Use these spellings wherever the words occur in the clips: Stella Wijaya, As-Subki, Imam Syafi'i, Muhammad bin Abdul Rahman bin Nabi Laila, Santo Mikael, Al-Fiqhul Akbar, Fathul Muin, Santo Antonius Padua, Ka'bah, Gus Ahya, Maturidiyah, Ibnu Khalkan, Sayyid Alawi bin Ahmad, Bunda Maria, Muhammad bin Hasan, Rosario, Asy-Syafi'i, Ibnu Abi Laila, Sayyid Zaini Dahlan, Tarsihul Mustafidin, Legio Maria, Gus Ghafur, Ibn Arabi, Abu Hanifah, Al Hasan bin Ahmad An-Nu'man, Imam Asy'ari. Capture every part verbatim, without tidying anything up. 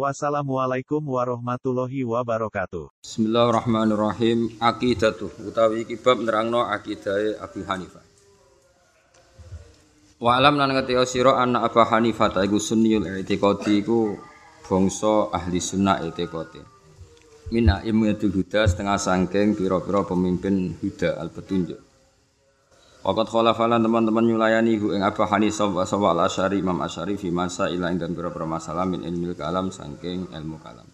Wassalamualaikum warahmatullahi wabarakatuh. Bismillahirrahmanirrahim. Aqidatuh utawi kibab nerangno aqidahe Abu Hanifah. Wa alam lan ngerti sira ana Abu Hanifah ta iku sunniyul i'tiqadi iku bangsa ahli sunnah i'tiqadi. Minna immatul huda setengah sangking pira-pira pemimpin huda al petunjuk. Waqat khalafalan teman-teman nyulayani hu ing Abu Hanifah wa Sawal Asy'ari Imam Asy'ari fi masa ila dan beberapa masalah min ilmil kalam saking ilmu kalam.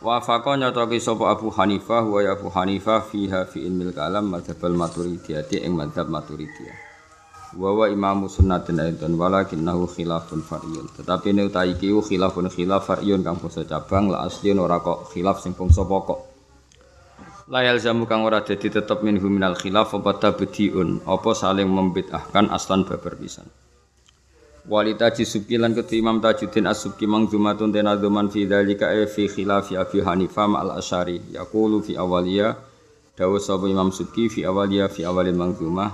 Wa faqa nyatake sapa Abu Hanifah wa Abu Hanifah fiha fi ilmil kalam madzhabal Maturidiyah ing madzhab Maturidiyah. Wa wa imamu sunnatin aidan walakinahu khilafun far'iyun. Tetapi ne utahe iki khilafun khilaf far'iyun kang basa cabang la aslin ora kok khilaf sing bangsa pokok. Layal jamu kang ora dadi tetep minhu minal khilaf apa tabdiun apa saling membid'ahkan aslan babar pisan. Walitaji Subki lan kedhi Imam Tajuddin As-Subki mangzumatun tanadzuman fi dzalika fi khilaf Abi Hanifah ma'al Asy'ari yaqulu fi awaliya dawu sapa Imam Subki fi awaliya fi awalil mangzumah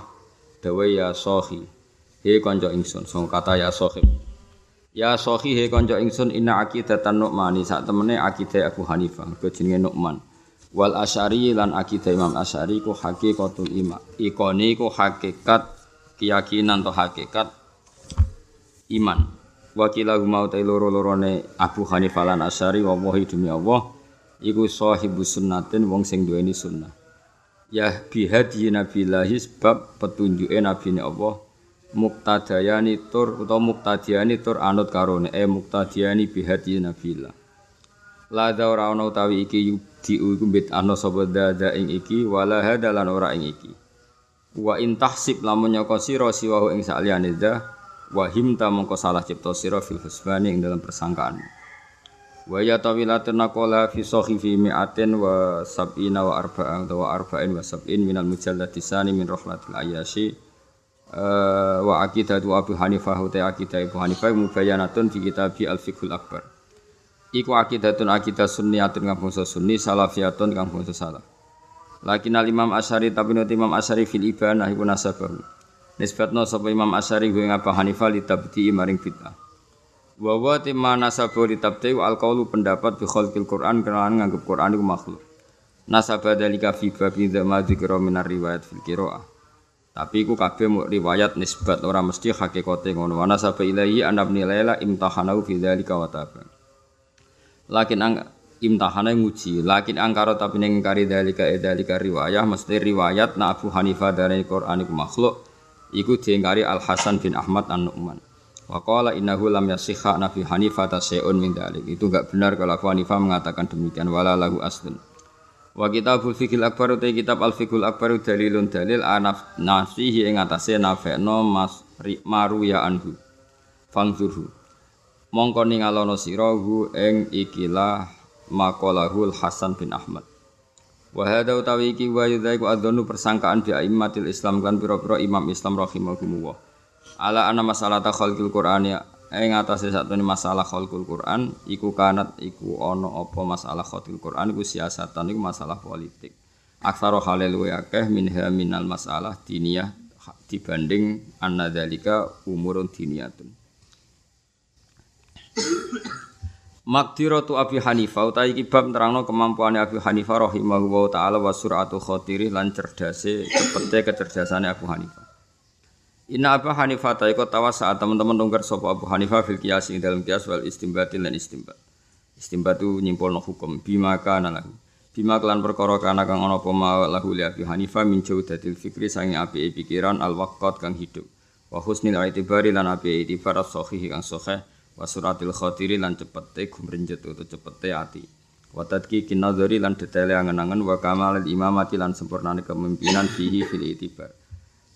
dawu ya sahi he kanca ingsun song kata ya sahi ya sahi he kanca ingsun inna aqidatan Nu'mani sak temene aqidah Abu Hanifah iku jenenge Nu'man. Wal Asy'ari lan akidah Imam Asy'ari ku hakikatul iman. Ikone ku hakikat keyakinan atau hakikat iman. Wa kilahu mau ta loro-lorone Abu Hanifah lan Asy'ari wallahi demi Allah iku sahibus sunnatin wong sing duweni sunnah. Ya bihadhi nabilahi sebab petunjuke nabine Allah muktadayani tur utawa muktadiyani tur anut karone e muktadiyani bihadhi nabilah. La daura ana utawi iki diu kumbet ana sapa dada ing iki wala hadalan ora ing iki wa intahsib lamun nyoko sira siwahu ing saliyane da wa himta mongko salah cipta sira fil husbani ing dalam persangkaan wa ya tawilatun naqala fi sahifi mi'atin wa sab'ina wa arba'in wa arba'in wa sab'in minal mujallati sani min rahlatil ayyashi wa aqidatu Abu Hanifah ta aqidah Abu Hanifah mubayyanatun fi kitabi Al-Fiqhul Akbar. Iku akidatun akidah sunniatun kang bangsa sunni salafiyatun kang bangsa salaf. Lakinnal Imam Asy'ari tapi nut Imam Asy'ari fil ibanah iku nasabah. Nisbatna sapa Imam Asy'ari ing Abu Hanifah li tabdi maring bid'ah. Wa wa timma nasabah li tabdi al qaulu pendapat bi khalqil Qur'an kenalan nganggep Qur'an iku makhluk. Nasabah dalika fi babi dzikra minar riwayat fil qiraah. Tapi iku kabeh mu riwayat nisbat ora mesti hakikate ngono. Nasabah ilahi anab nilaila imtahanau fi dzalika wa ta'ala. Lakin ang imtahane nguji, lakin angkara tapi ning kari dalika edalika riwayah mesti riwayat na Abu Hanifah dari Qur'an iku makhluk iku diengkari Al Hasan bin Ahmad An-Nu'man. Wa qala innahu lam yasihha Nabi Hanifah tasyun min dalik. Itu enggak benar kalau Abu Hanifah mengatakan demikian wala lahu aslun. Wa kitabul fiqhil akbar uta kitab Al Fiqhul Akbar dalilun dalil anaf nafsihi ing atase nafekno mas maruya anhu. Fangzurhu mongko ningalono sirahu ing ikilah maqalahul Hasan bin Ahmad. Wa hadza utawi iki wa yudaiku adzonu persangkaan bi aimmatil Islam kan pira-pira imam Islam rahimahumullah. Ala ana masalata khalqil Qur'an ya ing atase satune masalah khalqul Qur'an iku kanat iku ana apa masalah khalqul Qur'an iku siasatan iku masalah politik. Aksara halil wa akeh minha minal masalah diniyah dibanding anna dzalika umurun diniyatun. Maqdiratu Abi Hanifah utawi kibab nerangno kemampuane Abi Hanifah rahimahullahu taala wa sur'atu khatiri lan cerdase cepete kecerdasane Abu Hanifah. Inna Abu Hanifah taiko tawasa teman-teman dongker sapa Abu Hanifah fil qiyas ing dalam qiyas wal istinbatil lan istinbat. Istinbat itu nyimpulno hukum bima kana lahu. Bima kelan perkara kana kang ana apa lahu li Abi Hanifah min jaudatil fikri sange apike pikiran al waqat kang hidup. Wa husnil i'tibari lan apike i'tibar sahih kang sahih. Wa suratil khatiri lan cepete gumrenjet uta cepete ati wa tadqiqin nazari lan detaile angen-angen wa kamalil imamati lan sempurnane kepemimpinan fihi fil itibar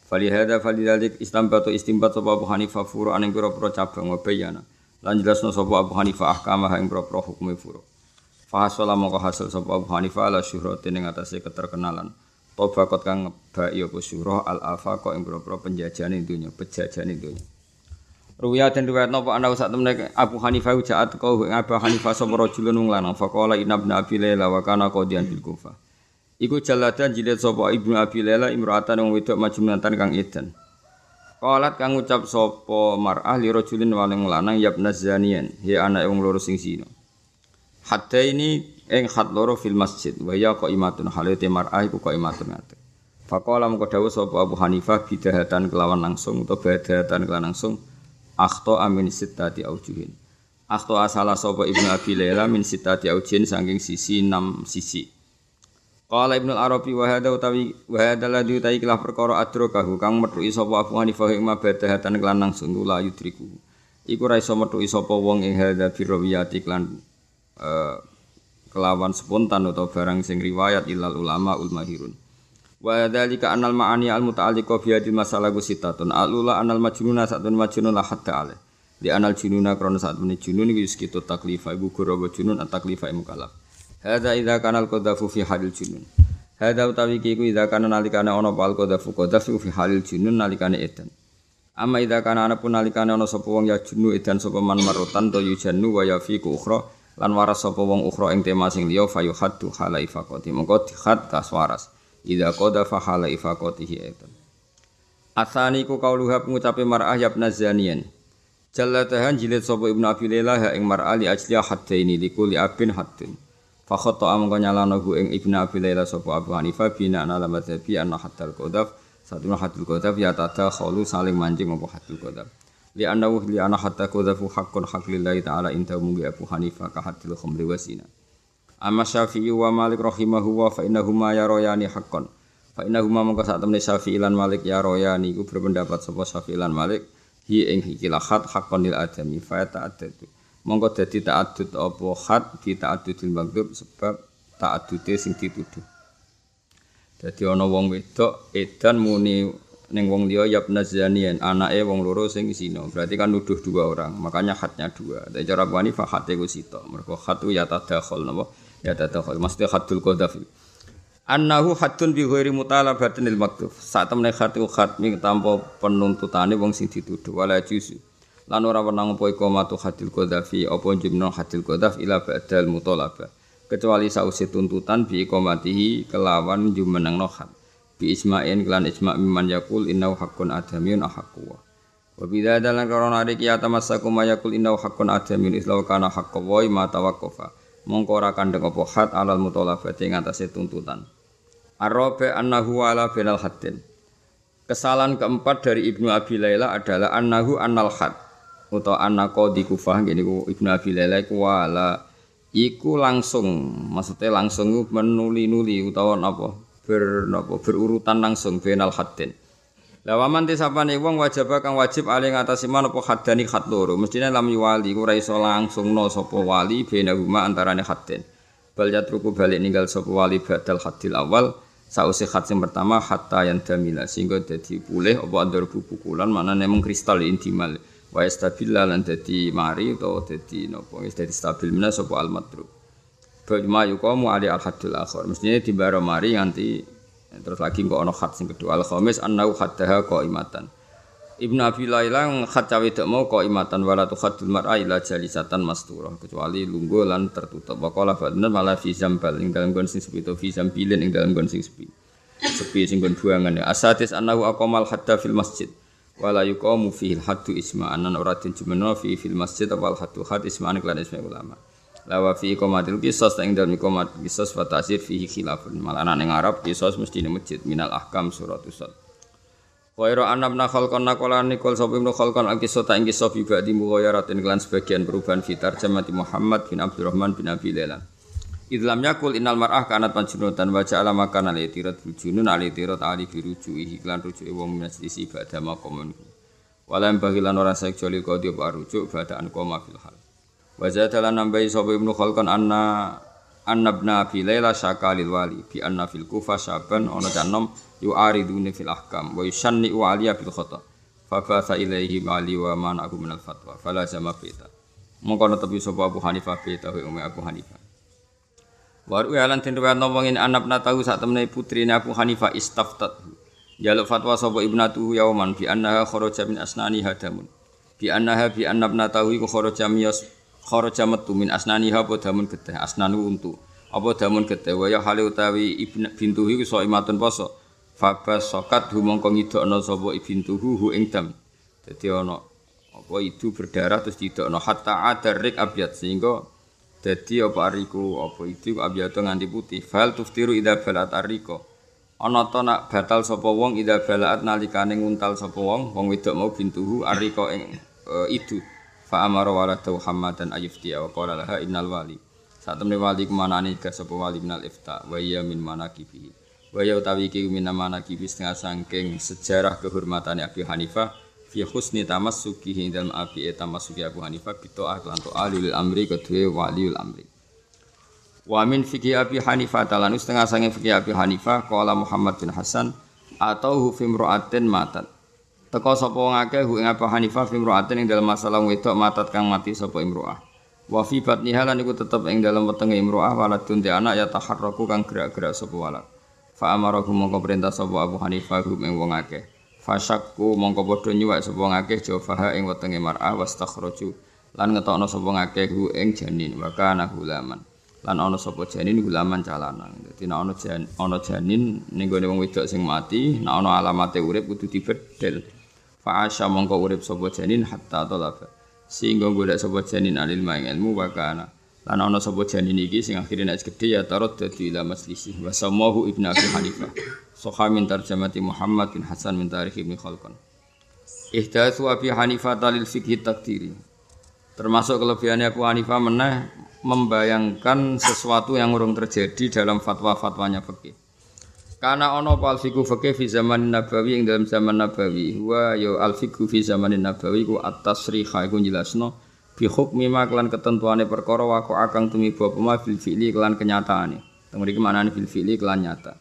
falihada falidalik istinbat istinbat sapa Abu Hanifah furu aning pira-pira cabang wa bayana lan jelasna sapa Abu Hanifah ahkamah ing pira-pira hukume furu fa hasala moko hasil sapa Abu Hanifah ala syuhrati ning atase keterkenalan Tobaqat kang ngebak ya apa surah al-afaqo ing boro-boro penjajane donya, penjajane donya. Ruya den riwayatna apa ana sak temne Abu Hanifah ja'at kau Abu Hanifah sapa rajulun wong lanang faqala inna Ibnu Abi Laila wa kana qadiyan bil Kufah. Iku jaladan jilid sapa Ibnu Abi Laila imra'atan wong wedok majmu'atan kang edan. Qalat kang ngucap sapa mar'ah li rajulin walang lanang yabna zaniyan ya anak wong loro sing zina. Hatta ini ing khat loro fil masjid wa ya qaimatun halati mar'ah iku qaimatun ate. Faqala mung dawuh sapa Abu Hanifah bidahatan kelawan langsung utawa badatan kelawan langsung akhto amin sittati aujuhin. Akhto asala sapa Ibnu Abi Laila min sittati aujuhin saking sisi enam sisi. Qala Ibnu Arabi wa hada utawi wa hada ladhi utawi kelah perkara adrokahu kang metuki sapa Abu Hanifah ing mabadahatan lan langsung la yudriku. Iku ra iso metuki sapa wong ing hadza birawiyati lan uh, kelawan spontan utawa barang sing riwayat ilal ulama ul mahirun. Wa dzalika anal ma'ani al muta'alliqo bi hadil masalah gusitatun alula anal majnuna satun majnun la hatta ale. Di anal jununa krana satune junun iki sekitu taklifa ibu guru junun ataklifa mukalaf. Hadza idza kana al-qadhafu fi halil junun. Hadza utawi iki idza kana nalikane ana apa al-qadhafu qadhafu fi halil junun nalikane edan. Amma idza kana ana pun nalikane ana sapa wong ya junu edan sapa man marutan to yujannu wa yafiqu ukhra lan waras sapa wong ukhra ing tema sing liya fayuhaddu halaifa qati mengko dikhat kaswaras. Idza qadhafa halaifa qatihi edan. Asani ku kauluha ngucape mar'ah yabna zaniyan. Jallatahan jilid sapa Ibnu Abi Laila ing mar'ali ajliya hadaini likuli abin hadin. Fakhatta amangka nyalana hu ing Ibnu Abi Laila sapa Abu Hanifah bina alamadzabi anna hatal qadhaf satuna hatul qadhaf ya tata khulu saling mancing apa hatul qadhaf li anna wa li anna hatta qadhafu haqqun haq lillahi ta'ala inta mungi Abu Hanifah ka hatul khamri wasina amma Syafi'i wa Malik rahimahu wa fa innahuma yarayani haqqan fa innahuma mangka sak temne Syafi'i lan Malik yarayani iku berpendapat sapa Syafi'i lan Malik hi ing ikilah hat haqqan lil adami fa ta'addatu monggo dadi ta'addud apa khat di ta'addudil maghdub sebab ta'addude sing dituduh. Dadi ana wong wedok edan muni ning wong liya yabna zaniyan, anake wong loro sing zina. Berarti kan nuduh dua orang, makanya khatnya dua. Dadi cara wani fa khate ku sita. Mergo khatu ya tadakhul napa? Ya tadakhul mesti khatul qadhaf. Annahu haddun bi ghairi mutalabatil maghdub. Sak temene khatu khatmi tanpa penuntutane wong sing dituduh wala juz. Lan ora wenang apa iqamatu hadil qadhafi apa jumlah hadil qadhaf ila ba'dal mutalabah kecuali sausih tuntutan bi iqamatihi kelawan jumenengno had bi isma'in kelan isma' miman yaqul innahu haqqun adamiyun ahqqu wa bidza dalan karana ari ya tamassaku mayaqul innahu haqqun adamiyun isla kana haqqu wa ma tawaqqafa mongko ora kandeng apa had alal mutalabah ing atase tuntutan arabe annahu ala final haddin. Kesalahan keempat dari Ibnu Abi Laila adalah annahu annal had utawa anak qadi Kufah ngene iku Ibnu Abi Laila iku wala iku langsung maksudnya langsung menuli-nuli utawa napa ber napa berurutan langsung benal haddin. La waman tisapane wong wajib kang wajib ali ngatasi manapa haddani had loro mestine lam yuwali ora iso langsungno sapa wali benahuma antarane haddin. Bal yatruku balik ninggal sapa wali badal haddil awal sause had sing pertama hatta yang damila sehingga dadi pulih apa andur bubukulan manane mung kristal intimal. Wa stabil lan dadi mari utawa dadi napa wis dadi stabil menawa sapa al-matrub. Bima yuqamu ali al-haddul akhir. Mestine dibaro mari nganti terus lagi kok ana had sing kedua al-khamis annau haddaha qaimatan. Ibnu Abi Laila had cawe dek mau qaimatan wala tu haddul mar'a ila jalisatan masturah kecuali lungguh lan tertutup. Waqala fa'inna mala fi zambal ing dalem gon sing sepi to fi zambilin ing dalem gon sing sepi. Sepi sing gon buangan asatis annau aqamal hadda fil masjid. Wala yuqamu fihil haddu isma'anan uratin jumena fi fil masjid awal haddu had isma'an kelan isma' ulama lawa fi iqamatil qisas ta'ing dalmi iqamatil qisas wa ta'asir fihi khilafun malanan yang Arab qisas mesti ini masjid minal ahkam surat usad wairo anna ibn Khalkan nakola nikol sob ibn Khalkan al-qisas ta'ing qisas biba'di mughayaratin kelan sebagian perubahan fitar jamati Muhammad bin Abdul Rahman bin Nabi Laila idlam yakul innal mar'ah kanat majnutan wa ja'ala makanan al-itirat junun al-itirat ali birujuhi iklan rujuke wong majlis ibadah maqamun walam bagilan ora sajoli kodi apa rujuk badaan qoma fil hal wa zadalan nambai sapa Ibnu Khalkan anna annabna fi laila syakalil wali bi anna fil kufa syaban ana janom yu'ariduni fil ahkam wa yusanni wa aliya bil khata fa fa ilaihi mali wa man aku minal fatwa fala jama bita mongko netepi sapa Abu Hanifah bita wa Abu Hanifah Waru alan den riwayat nongin anabna tahu sak temene putrine Abu Hanifah istaftat. Jaluk fatwa sapa ibnatu yauman bi annaha kharaja min asnani hadamun. Bi annaha bi annabna tahu iku kharaja miyas kharaja metu min asnani ha podamun geteh asnanu untu. Apa damun geteh waya hale utawi ibn bintuhi iso imatun poso. Fabas sokat humongko ngidokno sapa ibintuhu hu ing dam. Dadi ana apa idu berdarah terus didokno hatta adarik abyad sehingga dadi apa ariku apa idu abyad nganti putih. Fal tuftiru idza balat ariko. Ana ta nak batal sapa wong idza balat nalikane nguntal sapa wong wong wedok mau bintuhu ariko ing e, idu. Fa amara waladu Muhammadan ayyuftiya wa qala laha innal wali. Satemene wali kemanane gas sapa wali minal ifta wa ya min manaqibi. Waya utawi iki minamana kibis tengah sangking sejarah kehormatannya Abu Hanifah fi husni tamassuki hindal api tamassuki Abu Hanifah bito'ah lan to'ah lil amri kedue waliul amri wa min fiqhi Abu Hanifah talan setengah sangking fiqhi Abu Hanifah qala Muhammad bin Hasan atau fi imra'atin matat teka sapa wong akeh ing Abu Hanifah fi imra'atin ing dalam masalah wedok matat kang mati sapa imro'ah wa fi batniha lan iku tetep ing dalam wetenge imro'ah waladun te anak ya taharraku kang gerak-gerak sapa walad fa amara hum mongko perintah sapa Abu Hanifah hum ing wong akeh fa syakku mongko padha nyuwak sapa wong akeh jawabaha ing wetenge mar'ah wastakhraju lan ngetokno sapa wong akeh hu ing janin maka ana hulaman lan ana sapa janin hulaman calanang dadi nek ana janin ana janin ning gone wong wedok sing mati nek ana alamate urip kudu dibedhel fa asya mongko urip sapa janin hatta talaba sehingga golek sapa janin alil maing ilmu maka ana lan ana sapa janin iki sing akhire nek gedhe ya tarot dadi ila maslisih wa samahu Ibnu Abi Laila soha min tarjamati Muhammad bin Hasan min tarikh Ibnu Khalkan ihdatsu Abi Hanifah talil fiqh takdiri termasuk kelebihannya Abu Hanifah meneh membayangkan sesuatu yang urung terjadi dalam fatwa-fatwanya fikih karena ana al fiqh fikih fi zaman nabawi ing dalam zaman nabawi wa ya al fiqh fi zaman nabawi ku at-tasrihah iku jelasno bi hukmi maklan ketentuane perkara wako akang tumiba pema fil fi'li kelan kenyataane. Teng mriki manane fil fi'li kelan nyata.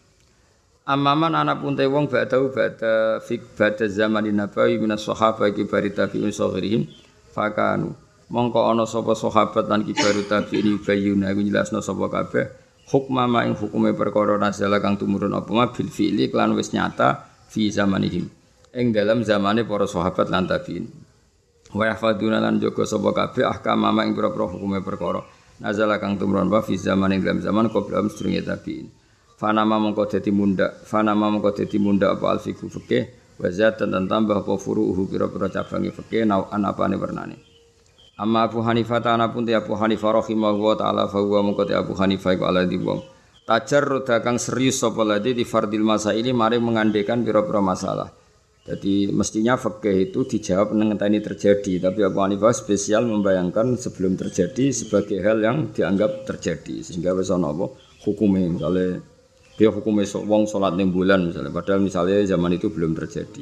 Amaman ana punte wong badau badha fik badha zamanin nabawi minas sahabat kibari tabi'in saghirihim fakanu. Mongko ana sapa sahabat lan kibaru tabi'in bayun aku jelasno sapa kabeh hukma ma ing hukume perkara nazala kang tumurun apa ma fil fi'li kelan wis nyata fi zamanihim. Ing dalam zamane para sahabat lan tabi'in. Wa yahfaduna lan jaga sapa kabeh ahkam ma ing pira-pira hukume perkara nazala kang tumron wa fi zaman ing zaman qabla sedurunge tabiin fanama mongko dadi mundhak fanama mongko dadi mundhak apa al fiqh fikih wa zatan dan tambah apa furuuhu pira-pira cabange fikih nawan apane wernane amma Abu Hanifah ta'ala pun Abu Hanifah rahimahullah ta'ala fa huwa mongko Abu Hanifah iku aladi wong tajarrud kang serius sapa ladi di fardil masaili mari mengandekan pira-pira masalah. Jadi mestinya fikih itu dijawab mengenai ini terjadi, tapi Abu Hanifah spesial membayangkan sebelum terjadi sebagai hal yang dianggap terjadi sehingga misalnya apa hukumnya misalnya dia hukumnya wong sholat ning bulan misalnya, padahal misalnya zaman itu belum terjadi.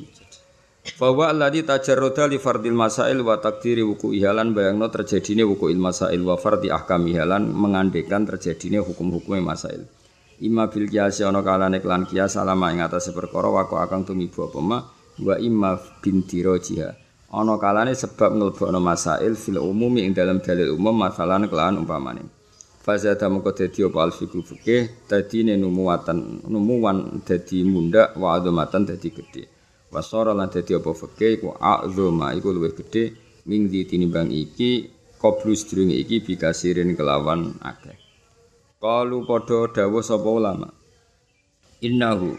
Bahwa alladzi tajarrada li fardil masail wa taqdiri wuqu'i halan bayangno terjadine wuqu'il masail wa fardi ahkami halan mengandekan terjadine hukum-hukumnya masail. Imma bil qiyas ana kalane kelan qiyas alama ing atase perkara wako akang tumiba apa ma wa imma binti rojiha ana kalane sebab nglebokno masail fil umumi ing dalam dalil umum masalan kelan umpamane fazata moko dadi opal fikih fikih dadine numuwatan numuwan dadi mundhak wa azamatan dadi gedhe wasara lan dadi apa fikih iku azama iku luwih gedhe mingdi tinimbang iki qoblus durunge iki bikasirin kelawan akeh kalu padha dawuh sapa ulama innahu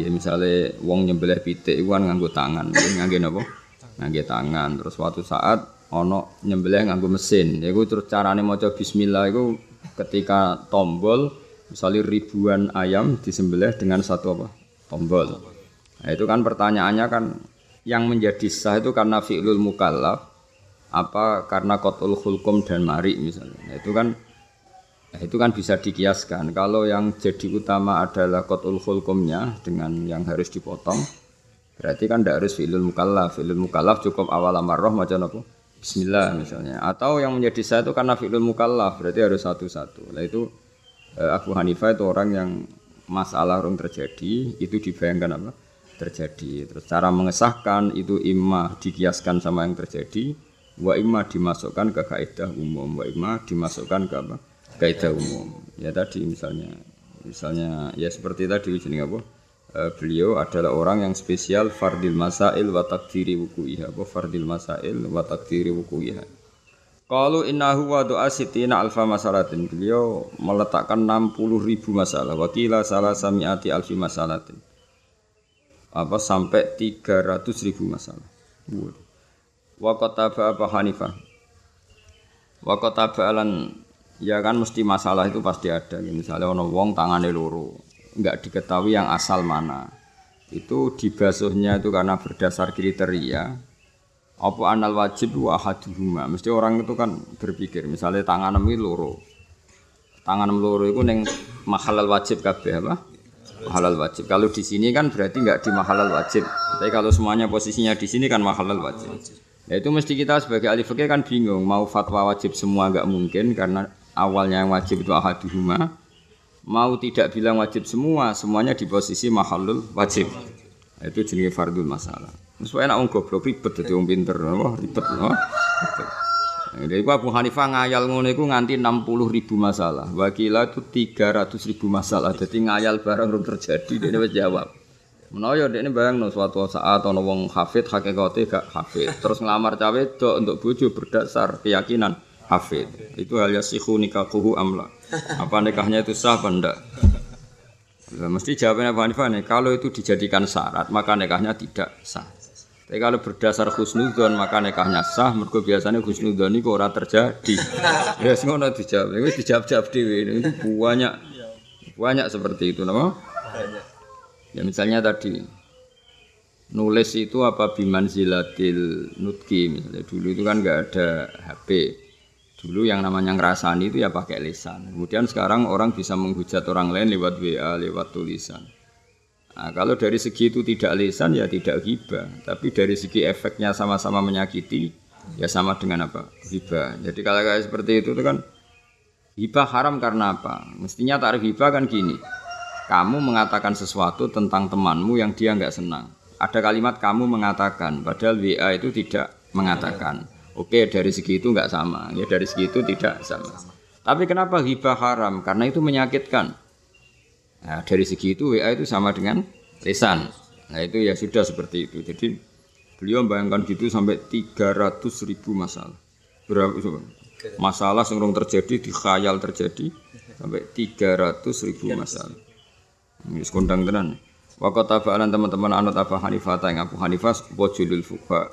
ya misale wong nyembelih pitik iku kan nganggo tangan, ngangge napa? Ngangge tangan. Terus suatu saat ana nyembelih nganggo mesin. Ya iku terus carane maca bismillah iku ketika tombol misale ribuan ayam disembelih dengan satu apa? Tombol. Nah, itu kan pertanyaannya kan yang menjadi sah itu karena fi'lul mukallaf apa karena qatul hulkum dan mari misalnya. Nah, itu kan Nah, itu kan bisa dikiaskan. Kalau yang jadi utama adalah qatul hulkumnya dengan yang harus dipotong, berarti kan tidak harus fi'lul mukallaf. Fi'lul mukallaf cukup awal amarroh macam apa? Bismillah misalnya. Atau yang menjadi sah itu karena fi'lul mukallaf, berarti harus satu-satu. Nah itu Abu Hanifah itu orang yang masalah orang terjadi itu dibayangkan apa? Terjadi. Terus cara mengesahkan itu imma dikiaskan sama yang terjadi, wa imma dimasukkan ke kaidah umum, wa imma dimasukkan ke apa? kaidah umum. Ya tadi misalnya, misalnya ya seperti tadi jenenge apa? Uh, beliau adalah orang yang spesial fardil masail wa taqdiri wuku'iha. Apa fardil masail wa taqdiri wuku'iha. Qalu innahu wada'a sitina alfa masalatin. Beliau meletakkan enam puluh ribu masalah. Wa qila salasami'ati alfi masalatin. Apa sampai tiga ratus ribu masalah. Wa qataba Abu Hanifah. Wa qataba lan ya kan mesti masalah itu pasti ada. Misalnya ono wong tangane loro, enggak diketahui yang asal mana. Itu dibasuhnya itu karena berdasar kriteria apa anal wajib wa ahaduhuma. Mesti orang itu kan berpikir, misalnya tangan iki loro. Tangan loro iku ning mahalal wajib kabeh apa? Mahalal wajib. Kalau di sini kan berarti enggak di mahalal wajib. Tapi kalau semuanya posisinya di sini kan mahalal wajib. Nah itu mesti kita sebagai ahli fikih kan bingung, mau fatwa wajib semua enggak mungkin karena awalnya yang wajib itu ahaduhuma, mau tidak bilang wajib semua, semuanya di posisi mahallul wajib. Itu jenenge fardul masalah. Wis enak wong goblok ribet dadi wong pinter, wah ribet. Jadi Abu Hanifah ngayal ngono iku nganti enam puluh ribu masalah. Wakila itu tiga ratus ribu masalah. Dadi ngayal barang rum terjadi dene wis jawab. Menawa dekne bayangno suatu saat ana wong hafid hakikate gak hafid, terus ngelamar cawe wedok untuk bojo berdasar keyakinan hafid. Itu hal yasihu nikahuhu amla. Apa nikahnya itu sah apa enggak? Nah, mesti jawabannya Abu Hanifah nih, kalau itu dijadikan syarat maka nikahnya tidak sah. Tapi kalau berdasar khusnudzon maka nikahnya sah. Mergo biasanya khusnudzon iku ora terjadi. Ya yes, ngono dijawab. Wis dijawab-jawab dhewe. Itu banyak. Banyak seperti itu napa? Banyak. Ya misalnya tadi nulis itu apa bimanzilatil nutki misalnya. Dulu itu kan enggak ada H P. Dulu yang namanya ngerasani itu ya pakai lisan. Kemudian sekarang orang bisa menghujat orang lain lewat W A, lewat tulisan. Nah, kalau dari segi itu tidak lisan ya tidak ghibah. Tapi dari segi efeknya sama-sama menyakiti ya sama dengan apa? Ghibah. Jadi kalau kayak seperti itu itu kan ghibah haram karena apa? Mestinya ta'rif ghibah kan gini. Kamu mengatakan sesuatu tentang temanmu yang dia enggak senang. Ada kalimat kamu mengatakan, padahal W A itu tidak mengatakan. Oke, dari segi itu enggak sama. Ya dari segi itu tidak sama. Tapi kenapa ghibah haram? Karena itu menyakitkan. Nah, dari segi itu W A itu sama dengan lisan. Nah, itu ya sudah seperti itu. Jadi beliau bayangkan gitu sampai tiga ratus ribu masalah. Berapa masalah yang terjadi di khayal terjadi sampai tiga ratus ribu masalah. Ini sekondang tenan. Waqata ba'alan teman-teman anut Abu Hanifah ta ing Abu Hanifah wajulul fuqaha.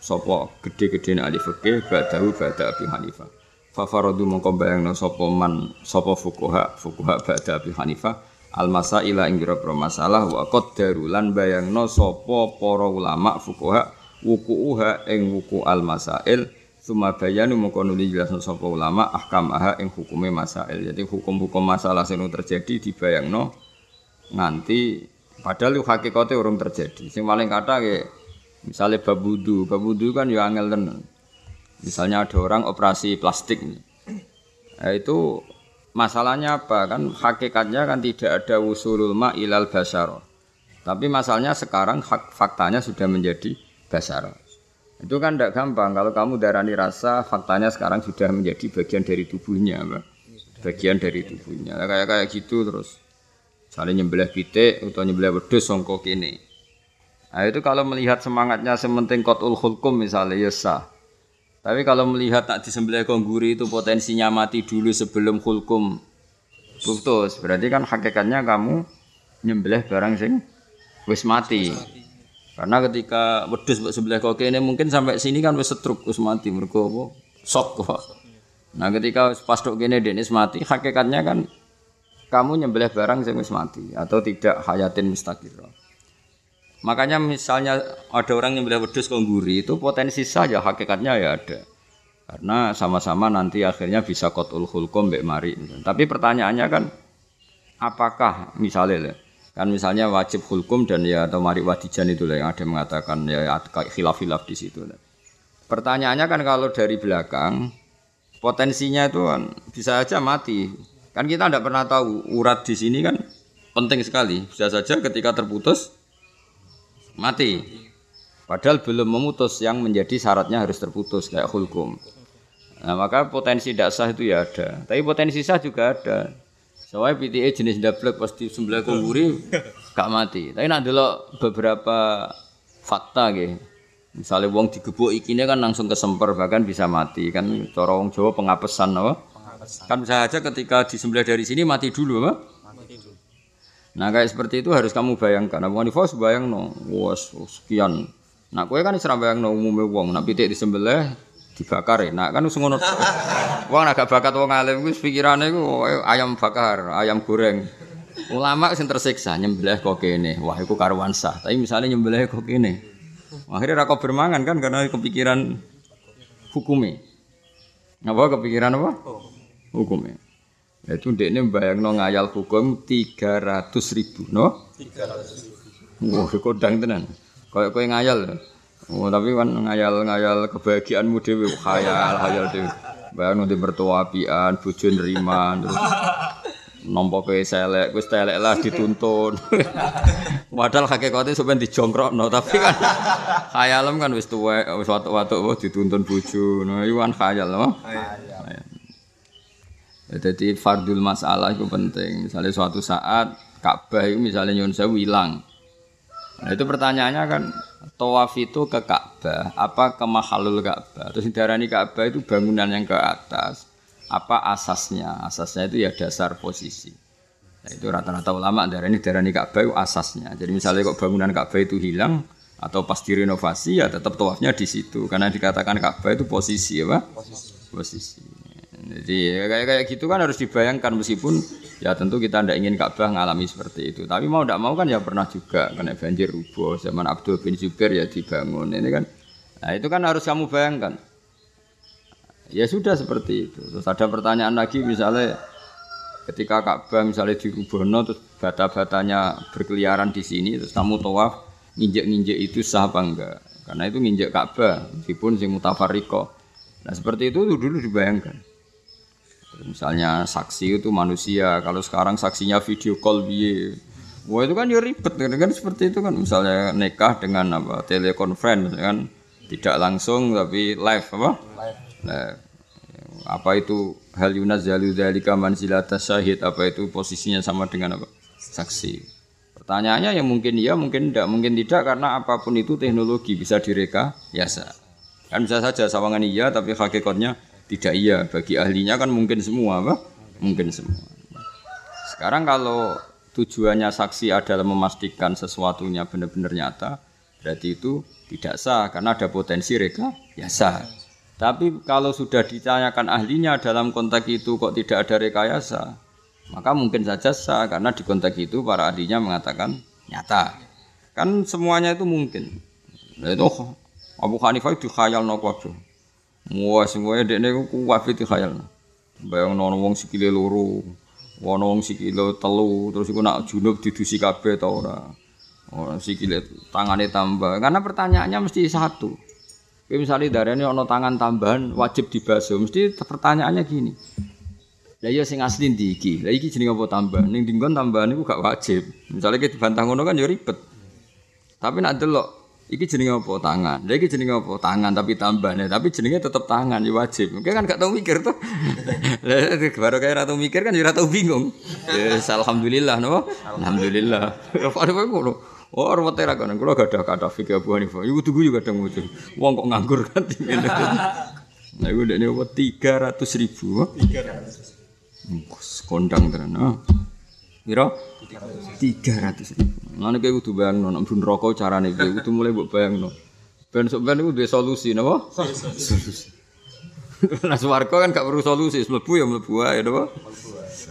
Sopo gede-gede ahli fikih badawu bada Abi Hanifah. Fa faradu mongko bayangna sapa man sapa fuqaha fuqaha bada Abi Hanifah al-masaila ing grobro masalah wa qaddarulan bayangna sapa para ulama fuqaha wukuha ing wuku al-masail summa bayanu mongko nuli jelasan sapa ulama ahkamaha ing hukume masail. Jadi hukum-hukum masalah sing terjadi dibayangna nganti padahal yo hakikate urung terjadi. Sing paling kathah ge misalnya bab wudu, bab wudu kan ya angel tenan. Misalnya ada orang operasi plastik. Nah, itu masalahnya apa? Kan hakikatnya kan tidak ada wusulul ma ilal basar. Tapi masalahnya sekarang hak, faktanya sudah menjadi basar. Itu kan tidak gampang kalau kamu darani rasa, faktanya sekarang sudah menjadi bagian dari tubuhnya, Pak. Bagian dari tubuhnya. Nah, kayak kayak gitu terus. Misalnya nyembelih pitik atau nyembelih wedhus sangka kene. Nah itu kalau melihat semangatnya sementing qatul hulkum misalnya ya sah. Tapi kalau melihat tak disembelih kongguri itu potensinya mati dulu sebelum hulkum putus. Berarti kan hakikatnya kamu nyembelih barang sing wis mati. Karena ketika wedhus mbok sembelih koke ini mungkin sampai sini kan wis stroke wis mati mergo apa? Sok kok. Nah ketika pas tok kene dene mati, hakikatnya kan kamu nyembelih barang sing wis mati atau tidak hayatin mustaqirah. Makanya misalnya ada orang yang nyembelih wedhus kongguri itu potensi saja hakikatnya ya ada. Karena sama-sama nanti akhirnya bisa qatul hulkum mbek mari. Tapi pertanyaannya kan apakah misalnya kan misalnya wajib hulkum dan ya atau mari wadijan itu yang ada mengatakan ya khilaf-khilaf di situ. Pertanyaannya kan kalau dari belakang potensinya itu kan bisa saja mati. Kan kita tidak pernah tahu urat di sini kan penting sekali. Bisa saja ketika terputus mati. Padahal belum memutus yang menjadi syaratnya harus terputus kayak hulkum. Nah, maka potensi tidak sah itu ya ada. Tapi potensi sah juga ada. Soalnya P T E jenis dablek pasti sembelah kongguri gak mati. Tapi nak delok beberapa fakta gitu. Misalnya wong digebuk ikinya kan langsung kesemper bahkan bisa mati kan. Cara wong Jawa pengapesan apa? Pengapesan. Kan bisa aja ketika disembelih dari sini mati dulu apa? Mati dulu. Nah kayak seperti itu harus kamu bayangkan. Abu Hanifah bayangno, wes sekian. Nah kowe kan isra bayangno umume wong nak pitik disembelih dibakar enak kan wis ngono. Wong agak bakat wong alim kuwi pikirane iku ayam bakar, ayam goreng. Ulama sing tersiksa nyembelih kok kene. Wah iku karuan sah. Tapi misalnya nyembelih kok kene. Akhirnya ra kok bermangan kan karena kepikiran hukume. Napa kepikiran apa? Hukume. Ya itu ndekne mbayangno ngayal hukum tiga ratus ribu, no? tiga ratus ribu. Wah, kodang tenan. Kayak kowe ngayal. Oh, tapi kan ngayal-ngayal kebahagiaanmu dhewe, khayal-khayal dhewe. Bayang nanti mertua apian, bojo nerima, terus nampa kowe selek, wis telek lah dituntun. Padahal hakikate sampean dijongkrokno, tapi kan khayalem kan wis tuwek, wis watuk-watuk wis dituntun bojo. Nah, iku kan khayal, no? Khayal. Dadi fardul masalah iku penting. Misalnya suatu saat Ka'bah iku misalnya nyuwun sewu ilang. Nah, itu pertanyaannya kan tawaf itu ke Ka'bah apa ke mahalul Ka'bah? Terus diarani Ka'bah itu bangunan yang ke atas. Apa asasnya? Asasnya itu ya dasar posisi. Nah, itu rata-rata ulama diarani diarani Ka'bah itu asasnya. Jadi misalnya kok bangunan Ka'bah itu hilang atau pas direnovasi ya tetap tawafnya di situ karena dikatakan Ka'bah itu posisi apa? Posisi. Posisi. Jadi kayak kayak gitu kan harus dibayangkan meskipun ya tentu kita tidak ingin Ka'bah mengalami seperti itu. Tapi mau tidak mau kan ya pernah juga kena banjir rubuh zaman Abdul bin Zubair ya dibangun ini kan. Nah itu kan harus kamu bayangkan. Ya sudah seperti itu. Terus ada pertanyaan lagi misalnya ketika Ka'bah misalnya dirubuhno terus bata-batanya berkeliaran di sini terus kamu tawaf nginjek-nginjek itu sah apa enggak? Karena itu nginjek Ka'bah meskipun sing mutafarriqah. Nah seperti itu dulu dibayangkan. Misalnya saksi itu manusia, kalau sekarang saksinya video call biye, wah itu kan ya ribet kan, kan seperti itu kan, misalnya nikah dengan apa telekonferensi kan, tidak langsung tapi live apa, live. Nah, apa itu hal yunaz jalu dalika manzilata syahid, apa itu posisinya sama dengan apa saksi. Pertanyaannya ya mungkin iya, mungkin tidak, mungkin tidak karena apapun itu teknologi bisa direka, biasa. Kan bisa saja sawangan iya, tapi hakikatnya tidak iya, bagi ahlinya kan mungkin semua apa? Mungkin semua. Sekarang kalau tujuannya saksi adalah memastikan sesuatunya benar-benar nyata, berarti itu tidak sah karena ada potensi reka, ya sah. Tapi kalau sudah ditanyakan ahlinya dalam konteks itu kok tidak ada rekayasa, maka mungkin saja sah karena di konteks itu para ahlinya mengatakan nyata. Kan semuanya itu mungkin. Nah itu oh, Abu Hanifah itu khayal naqwah. Wah, semuanya dek nek ku wafit khayal. Bayang ana wong sikile loro, ana wong sikile telu, terus iku nak junub didusi kabeh ta ora. Ora sikile tangane tambah. Karena pertanyaannya mesti satu. Kowe misale darane ana tangan tambahan wajib dibasuh, mesti pertanyaannya gini. Lah iya sing asli ndi iki? Lah iki jenenge apa tambah? Ning dinggon tambahan iku gak wajib. Misale ki dibantah ngono kan ya ribet. Tapi nak delok iki jenenge apa tangan? Lah iki jenenge apa tangan tapi tambahane, tapi jenenge tetap tangan ya wajib. Mungkin kan gak tau mikir tuh. Lah baru kae ra tau mikir kan ya ra tau bingung. Ya alhamdulillah no. Alhamdulillah. Ora ngono. Ora wete ra kono. Kulo gadah kathah fikih Abu Hanifah. Iku tunggu yo kadang mutu. Wong kok nganggur kan ngene. Lah iku ndekne apa tiga ratus ribu. tiga ratus ribu. Kondang tenan. Piro? tiga ratus ribu. Nah nek kudu bayangno nek mbun neraka carane piye kudu mulai mbok bayangno. Ben sampean niku duwe solusi napa? Solusi. Lah swarga kan gak perlu solusi, mlebu ya mlebu ae napa?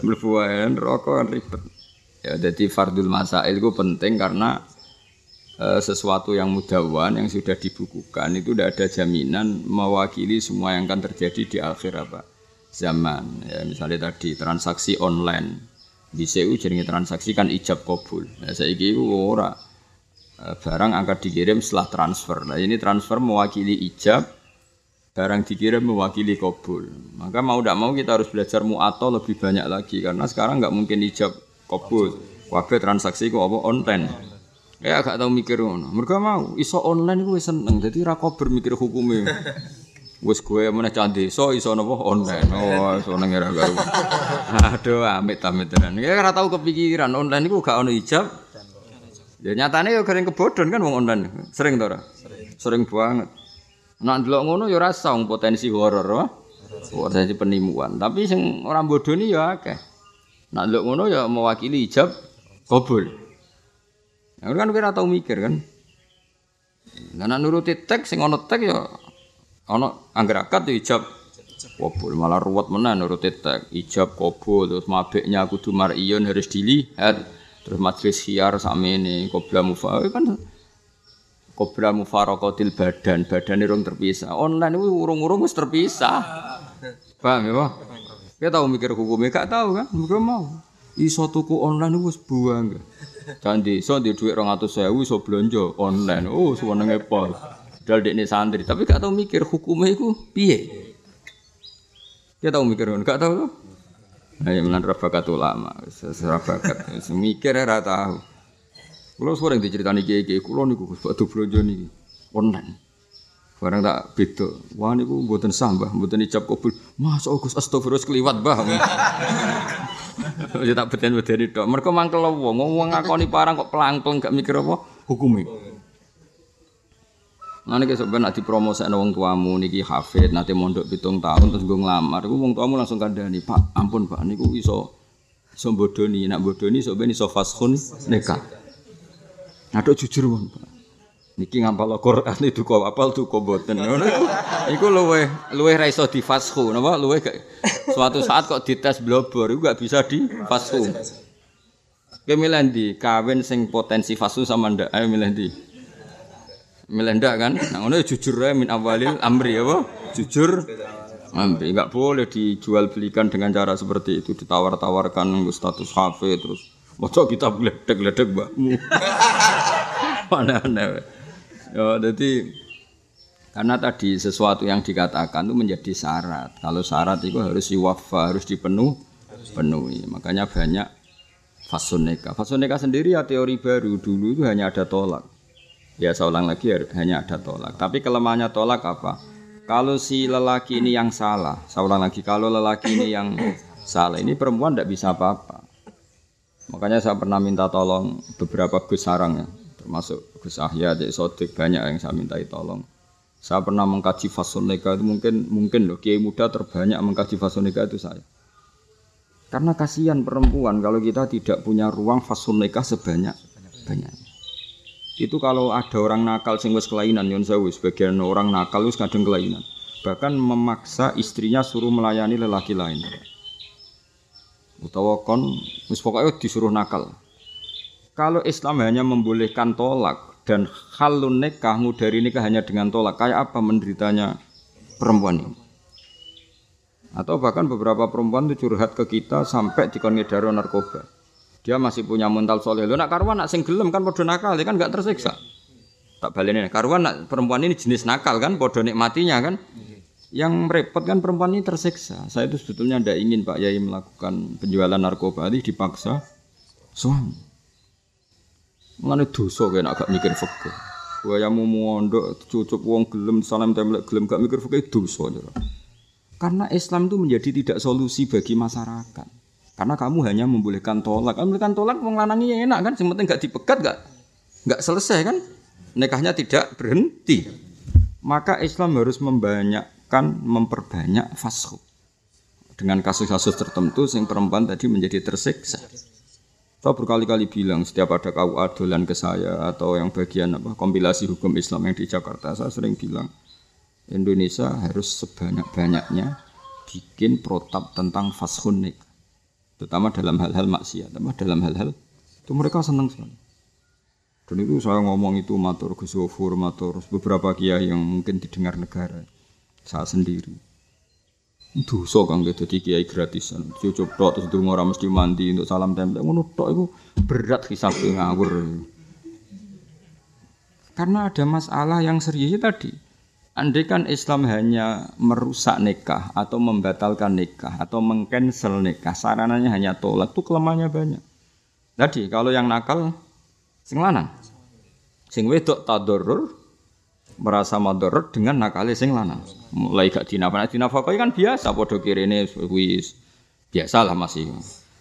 Mlebu ae. Neraka kan ribet. Ya dadi fardul masail iku penting karena e, sesuatu yang mudawwan yang sudah dibukukan itu tidak ada jaminan mewakili semua yang akan terjadi di akhir apa? Zaman. Ya misalnya tadi transaksi online bisa itu jaringi transaksi kan ijab kabul. Nah, saya kira itu ora barang angkat dikirim setelah transfer. Nah ini transfer mewakili ijab, barang dikirim mewakili kabul. Maka mau tidak mau kita harus belajar mu'ato lebih banyak lagi karena sekarang nggak mungkin ijab kabul. Wabe transaksi kok apa online. Ya agak tahu mikir mana. Mereka mau iso online gue seneng. Jadi rako bermikir hukumnya. Wis kowe meneh cah desa iso napa online. Oh, iso nang era gawe. Aduh, amit-amit tenan. Ya ora tau kepikiran online iku gak ono hijab. Ya nyatane ya garing kebodhon kan wong online. Sering to ora? Sering. Sering banget. Nek ndelok ngono ya ora sah potensi horor, wah. Potensi penimuan. Tapi sing ora bodoni ya akeh. Nek ndelok ngono ya mewakili hijab kabul. Ya kan kowe ora tau mikir kan. Lah nek nuruti teks sing ono teks ya ana angger akad ijab kabul malah ruwet menan nurut tek ijab kabul terus mabeknya kudu mar'iyun harus dilihat terus majelis khiyar sakmene qabla mufa kan qabla mufaraqatil badan badane rung terpisah online kuwi urung-urung wis terpisah paham ya Pak kita tahu mikir hukumnya gak tahu kan mikir mau iso tuku online wis buang candi iso ndek dhuwit dua ratus ribu iso blonjo online oh senenge pas dal dekne santri tapi gak tau mikir hukume iku piye. Dia tau mikir gak tau. Ayo menan rabakat ulama, rabakat mikir ora tau. Kulo sore diceritani iki-iki kulo niku Gus Badhe blonjo niki online. Barang tak beda. Wah niku mboten sah Mbah, mboten ijab kabul. Masuk Gus astagfirullah kliwat Mbah. Ya tak beden-bedeni tok. Mergo mangkel wong wong ngakoni parang kok pelang-peleng gak mikir apa hukume. Nah niki sampeyan ati promosekno wong tuamu niki hafid nate mondok pitung tahun terus nggo nglamar iku wong tuamu langsung kandhani Pak ampun Pak niku iso iso bodoni nek bodoni sampeyan iso faskhun nikah. Atuk jujur mon Pak. Niki ngapal Al-Qur'an itu kok apal tuh kok mboten ngono. Iku luweh luweh ra iso difaskhun napa luweh suatu saat kok dites blobor iku gak bisa difaskhun. Kowe milih ndi kawin sing potensi faskhun sama ndak ae milih ndi? Melendak kan, nah ngono jujur ya min awalil amri apa? Jujur amri, enggak boleh dijual belikan dengan cara seperti itu ditawar-tawarkan status hafid terus moco kita gledek-gledek mbahmu. Aneh-aneh. Ya, jadi karena tadi sesuatu yang dikatakan itu menjadi syarat. Kalau syarat itu harus diwafa, harus dipenuh, penuhi. Makanya banyak fasuneka. Fasuneka sendiri ya teori baru dulu itu hanya ada tolak. Ya saya ulang lagi hanya ada tolak. Tapi kelemahannya tolak apa? Kalau si lelaki ini yang salah, saya ulang lagi kalau lelaki ini yang salah, ini perempuan tidak bisa apa-apa. Makanya saya pernah minta tolong beberapa Gus Sarang ya, termasuk Gus Ahya, Cik Sodik banyak yang saya mintai tolong. Saya pernah mengkaji fasun nikah itu mungkin mungkin loh kiai muda terbanyak mengkaji fasun nikah itu saya. Karena kasihan perempuan kalau kita tidak punya ruang fasun nikah sebanyak banyak. Itu kalau ada orang nakal sing wis kelainan yon sewu sebagian orang nakal wis kadang kelainan bahkan memaksa istrinya suruh melayani lelaki lain utawa kon wis pokoke disuruh nakal. Kalau Islam hanya membolehkan tolak dan halun nikah ngudari nikah hanya dengan tolak kayak apa menderitanya perempuan ini. Atau bahkan beberapa perempuan itu curhat ke kita sampai dikon ngedaro narkoba. Dia masih punya mental soleh. Lo nak karuan nak sing gelem kan podo nakal, dia kan enggak tersiksa. Tak baleni karuan nak perempuan ini jenis nakal kan podo nikmatinya kan. Yang repot kan perempuan ini tersiksa. Saya itu sebetulnya ndak ingin Pak Yai melakukan penjualan narkoba, tapi dipaksa suami. Mulane dosa kowe nak gak mikir fikih. Kowe ayamu mondok cucup wong gelem salam templek gelem gak mikir fikih dosa. Karena Islam itu menjadi tidak solusi bagi masyarakat. Karena kamu hanya membolehkan tolak. Membolehkan tolak wong lanange enak kan, sing penting enggak dipegat enggak enggak selesai kan? Nikahnya tidak berhenti. Maka Islam harus membanyakkan memperbanyak fasakh. Dengan kasus-kasus tertentu sing perempuan tadi menjadi tersiksa. Saya berkali-kali bilang setiap ada kau adolan ke saya atau yang bagian apa kompilasi hukum Islam yang di Jakarta, saya sering bilang Indonesia harus sebanyak-banyaknya bikin protap tentang fasakhun nikah. Terutama dalam hal-hal maksiat, terutama dalam hal-hal itu mereka senang sekali. Dan itu saya ngomong itu matur Gus Ghafur, matur beberapa kiai yang mungkin didengar negara, saya sendiri. Dosa kang gitu, jadi kiai gratisan, cucup tok terus durung ora mesti mandi untuk salam tempel, ngono tok itu berat hisabe ngawur. Karena ada masalah yang serius tadi. Andaikan Islam hanya merusak nikah atau membatalkan nikah atau mengcancel nikah, sarananya hanya tolak, itu kelemahannya banyak. Tadi kalau yang nakal sing lanang, sing wedok tadorur, merasa madharat dengan nakale sing lanang. Mulai gak dinafkahi, dinafkahi kan biasa padha kirene wis biasalah masih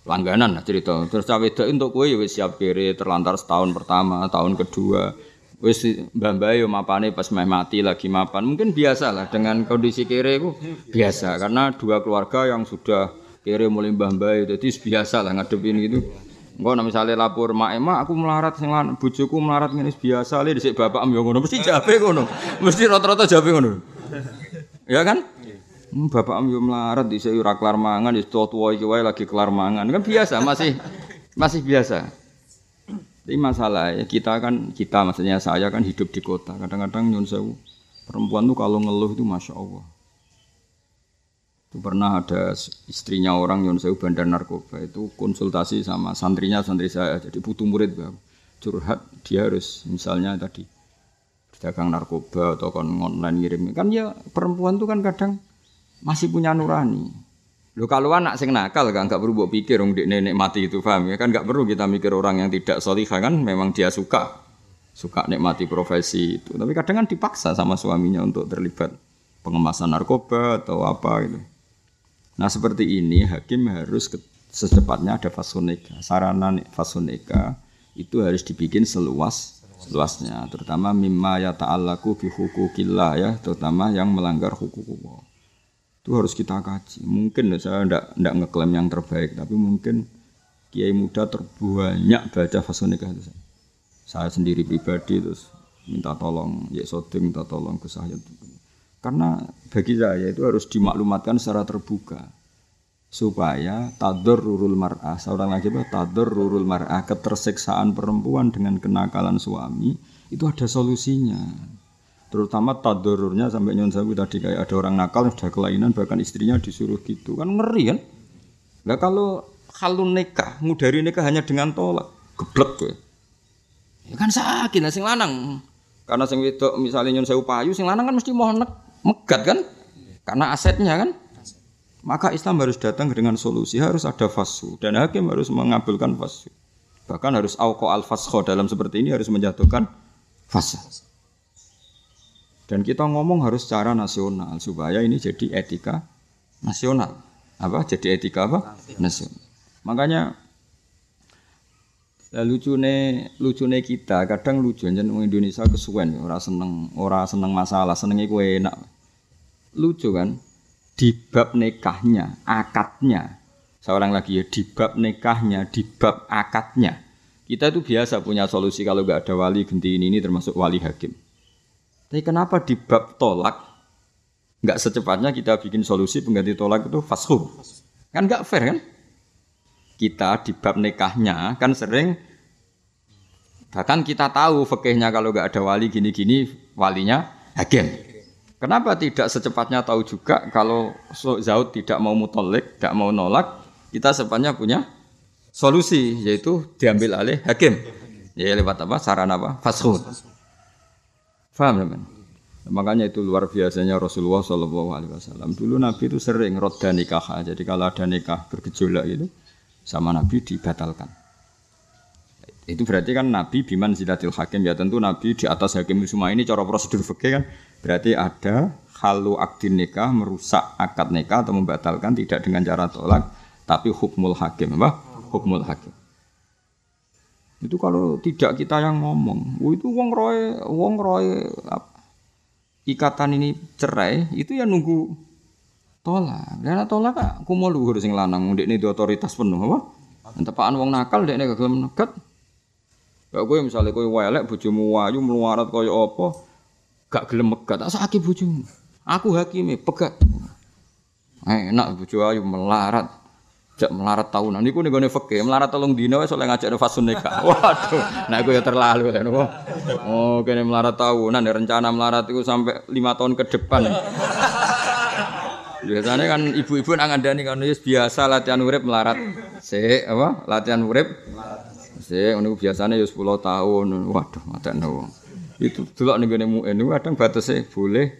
langganan lah cerita. Terus wedok untuk kowe ya wis siap kire terlantar setahun pertama, tahun kedua. Wis mbah mbah yo mapane pas meh mati lagi mapan. Mungkin biasalah dengan kondisi kere iku biasa karena dua keluarga yang sudah kere mulai mbah mbah dadi biasalah ngadepin gitu. Engko nek misale lapor mak, "Mak, aku melarat sing lan bojoku melarat ngene biasa le dhisik bapakmu yo ngono." Mesti jape ngono. Mesti rata-rata jape ngono. Ya kan? Hmm, bapakmu yo melarat dhisik ora kelar mangan, wis tuwa-tuwa iki wae lagi kelar mangan. Kan biasa, masih masih biasa. Tapi masalah ya kita kan kita maksudnya saya kan hidup di kota. Kadang-kadang nyun sewu perempuan tuh kalau ngeluh itu masya Allah. Itu pernah ada istrinya orang yang saya bandar narkoba itu konsultasi sama santrinya, santri saya jadi butuh murid bang curhat, dia harus misalnya tadi pedagang narkoba atau kan online ngirim kan ya perempuan itu kan kadang masih punya nurani lo kalau anak sing nakal kan nggak perlu buat pikir orang dek nenek mati itu paham ya kan nggak perlu kita mikir orang yang tidak salihah kan memang dia suka suka nikmati profesi itu tapi kadang kan dipaksa sama suaminya untuk terlibat pengemasan narkoba atau apa gitu. Nah seperti ini hakim harus ke, secepatnya ada fasuneka. Sarana fasuneka itu harus dibikin seluas seluasnya, terutama mimma ya ta'allaku bi hukukillah ya, terutama yang melanggar hukukullah. Itu harus kita kaji. Mungkin saya enggak enggak ngeklaim yang terbaik, tapi mungkin kiai muda terbanyak baca fasuneka itu. Saya sendiri pribadi terus minta tolong, ya sodim minta tolong ke saya. Karena bagi saya itu harus dimaklumatkan secara terbuka supaya tadorrul mar'ah, seorang lagi bah tadorrul mar'ah, ketersiksaan perempuan dengan kenakalan suami itu ada solusinya. Terutama tadorurnya sampai nyuwun sewu tadi kayak ada orang nakal sudah kelainan bahkan istrinya disuruh gitu kan ngeri kan? Lah kalau halun nikah, ngudari nikah hanya dengan tolak, geblek kowe. Ya kan sakit lah sing lanang. Karena sing wedok misalnya nyun sewu payu sing lanang kan mesti mohon megat kan karena asetnya kan maka Islam harus datang dengan solusi harus ada fashu dan hakim harus mengabulkan fashu bahkan harus auqa al fasho dalam seperti ini harus menjatuhkan fasha dan kita ngomong harus secara nasional supaya ini jadi etika nasional apa jadi etika apa nasional makanya ya, lucune lucune kita kadang lucu jan wong Indonesia kesuwen ora seneng ora seneng masalah senenge kowe enak lucu kan di bab nikahnya akadnya seorang lagi ya di bab nikahnya di bab akadnya kita itu biasa punya solusi kalau enggak ada wali ganti ini ini termasuk wali hakim tapi kenapa di bab tolak enggak secepatnya kita bikin solusi pengganti tolak itu fashu kan enggak fair kan. Kita di bab nikahnya kan sering bahkan kita tahu fikihnya kalau enggak ada wali gini-gini walinya hakim. Kenapa tidak secepatnya tahu juga kalau zaud tidak mau mutolek, tidak mau nolak, kita secepatnya punya solusi yaitu diambil alih hakim. Ya lewat apa? Sarana apa? Fashud. Paham teman? Makanya itu luar biasanya Rasulullah sallallahu alaihi wasallam. Dulu Nabi itu sering roda nikah. Jadi kalau ada nikah bergejolak itu sama Nabi dibatalkan. Itu berarti kan Nabi biman zilatil hakim ya tentu Nabi di atas hakim semua ini cara prosedur fikih kan berarti ada halu akdin nikah merusak akad nikah atau membatalkan tidak dengan cara tolak tapi hukmul hakim apa hukmul hakim. Itu kalau tidak kita yang ngomong. Oh itu wong roe wong roe ikatan ini cerai itu ya nunggu tolak, dia nak tolak tak? Aku malu harus yang lanang. Dek ni di otoritas penuh, apa? Tepaan wong nakal, dek ni kagak menekat. Kalau kau misalnya kau welek, bujumu wayu meluarat kau opo, gak gelem megat. Asa aki bujumu, aku hakimi pegat. Eh, nak bujumu wayu melarat, jak melarat tahunan. Ini kau nego nefek, melarat tolong dino. Soalnya ngajak ada fasun nikah. Waduh, nak kau ya terlalu. Oh, kau ni melarat tahunan. Rencana melarat itu sampai lima tahun ke depan. Biasanya kan ibu-ibu ngandani kan biasa latihan urip melarat. Sik apa? Latihan urip melarat. Sik ngono biasane ya sepuluh tahun. Waduh, matekno. Itu delok ning gone muen niku kadang batase boleh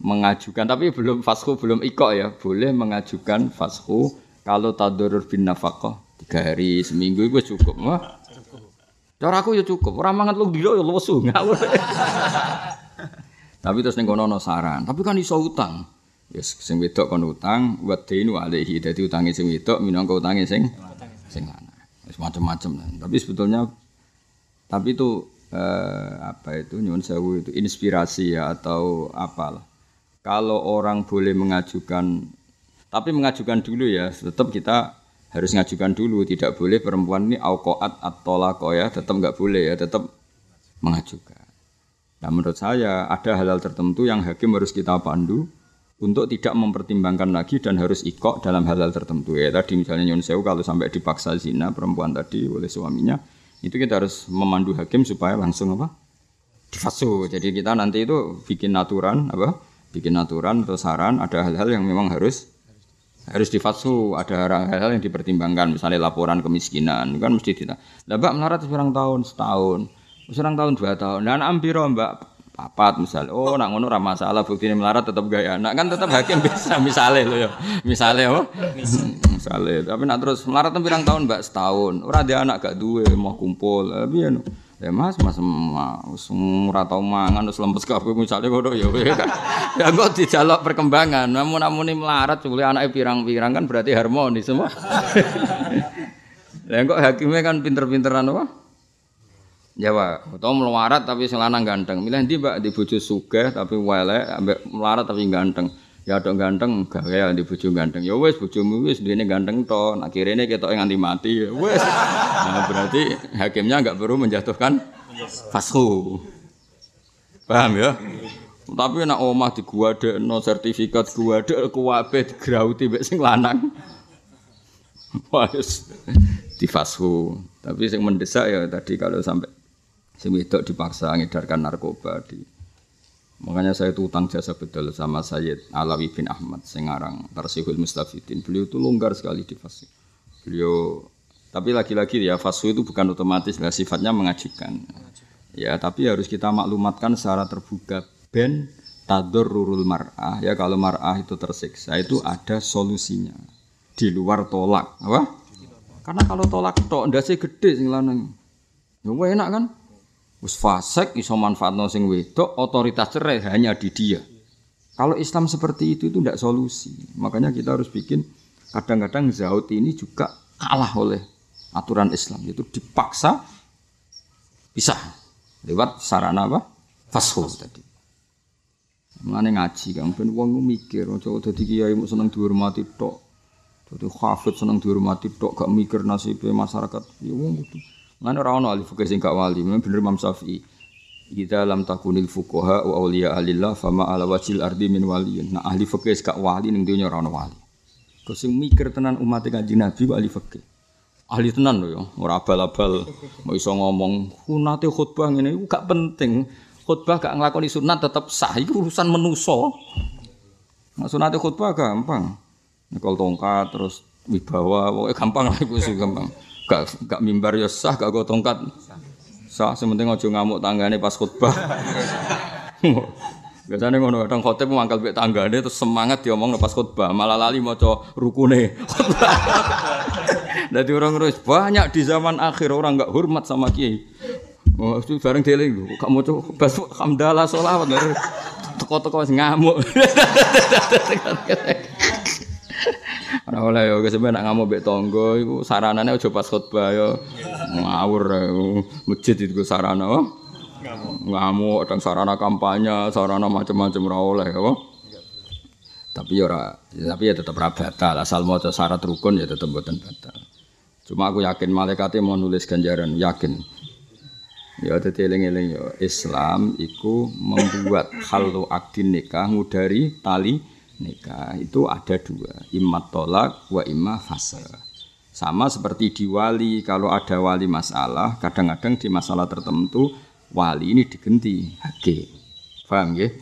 mengajukan tapi belum fashu belum iqo ya. Boleh mengajukan fashu kalau tadurur bin nafaqah tiga hari seminggu iku cukup. Wah. Cukup. Cara aku ya cukup. Ora mangan lu dilo ya lesu. Tapi terus ning kono ana saran, tapi kan iso utang. Yes, sing wedok kon utang, wa dainu alaihi. Dadi utange sing wedok minangka utange sing sing lanang. Wis macam-macam. Tapi sebetulnya tapi itu eh, apa itu nyuwun sewu itu inspirasi ya atau apalah. Kalau orang boleh mengajukan, tapi mengajukan dulu ya, tetap kita harus mengajukan dulu. Tidak boleh perempuan ini auqaat at-talaq ya, tetap enggak boleh ya, tetap mengajukan. Nah menurut saya ada hal-hal tertentu yang hakim harus kita pandu untuk tidak mempertimbangkan lagi dan harus iqok dalam hal-hal tertentu ya. Tadi misalnya nyun sewu kalau sampai dipaksa zina perempuan tadi oleh suaminya, itu kita harus memandu hakim supaya langsung apa? Difasuh. Jadi kita nanti itu bikin aturan apa? Bikin aturan atau saran, ada hal-hal yang memang harus harus difasuh, ada hal-hal yang dipertimbangkan, misalnya laporan kemiskinan, kan mesti kita. Lah Mbak melarat seorang tahun, setahun, seorang tahun dua tahun. Lah anak ambiro Mbak papat misalnya. Oh, nak ngono ra masalah, buktine melarat tetap gaya. Nak kan tetap hakim bisa misale lho ya. Misale apa? Misale. Tapi nak terus melarat pirang tahun Mbak setahun. Ora dia anak gak duwe, mau kumpul. Lah piye no? Ya mas, mas wis ora tau mangan wis lempes kabeh misale ngono ya. Ya engko dijaluk perkembangan. Namun-namune melarat jule anake pirang-pirang kan berarti harmonis semua. Lah engko hakime kan pinter-pinteran apa? Jawa, utawa melarat tapi sing lanang ganteng. Milih ndi Mbak, di bojo sugih tapi welek, ambek melarat tapi ganteng. Ya tok ganteng, gawe di bojo ganteng. Ya wis bojomu wis duwene ganteng to, nak kirene ketoke nganti mati. Wis. Nah, berarti hakimnya enggak perlu menjatuhkan fashu. Paham ya? Tapi nek omah diguadekno sertifikat guadek kuwabe digrawuti mek sing lanang. Wis difashu. Tapi sing mendesak ya tadi kalau sampai sing wedok dipaksa ngedarkan narkoba di makanya saya itu utang jasa betul sama Sayyid Alawi bin Ahmad Sengarang Tarsihul Mustafidin. Beliau itu longgar sekali di fasih. Beliau tapi lagi-lagi ya fasih itu bukan otomatis lah, sifatnya mengajikan. Ya tapi harus kita maklumatkan secara terbuka ben tadurrul mar'ah ya kalau mar'ah itu tersiksa itu ada solusinya di luar tolak apa? Karena kalau tolak tok ndase gede sing lanang. Yo enak kan? Wis fasik iso manfaatno sing wedok, otoritas cerai hanya di dia. Kalau Islam seperti itu itu tidak solusi. Makanya kita harus bikin kadang-kadang zaud ini juga kalah oleh aturan Islam, yaitu dipaksa pisah lewat sarana apa? Fasho tadi. Mengane ngaji kan ben wong mikir, ojo dadi kiai mung seneng dihormati tok. Dadi hafid seneng dihormati tok, gak mikir nasibe masyarakat. Ya wong kudu lan ora ono ahli fikih sing gak wali, memang bener Imam Syafi'i. Idza lam takunil fuqaha wa auliya alillah fama ala wajil ardi min waliyin. Nah ahli fikih gak wali ning dunya ora ono wali. Kok sing mikir tenan umat Kanjeng Nabi kok ahli fikih. Ahli tenan lho ya, ora abal-abal mau iso ngomong sunate khutbah ngene iku gak penting. Khutbah gak nglakoni sunat tetep sah, iku urusan manusa. Nek sunate khutbah gampang. Nekol tongkat terus wibawa pokoke gampang lah iku sing gampang. Gak, gak mimbar ya sah, gak go tongkat sah, sementing ojo ngamuk tanggane pas khutbah. Biasanya ngono kadang khotib mangkal bek tanggane terus semangat diomong pas khutbah, malah lali maca rukune. Dadi orang-orang banyak di zaman akhir orang gak hormat sama kiai. Oh, itu bareng dhewe gak maca bas hamdalah selawat. Teko-teko wis ngamuk. Ora oleh yo sampe nak ngamuk mbek tangga iku saranane aja pas khotbah yo ngawur masjid itu sarana apa? Ngamuk. Ngamuk teng sarana kampanye, sarana macam-macam ora oleh apa? Tapi yo ora tapi ya tetep ra batal asal maca syarat rukun ya tetep mboten batal. Cuma aku yakin malaikate mau nulis ganjaran, yakin. Ya teteling-eling yo Islam iku membuat halu akdin nikah ngudari tali nikah itu ada dua, imma tolak wa imma fase. Sama seperti di wali, kalau ada wali masalah, kadang-kadang di masalah tertentu wali ini digenti hakim. Paham nggih?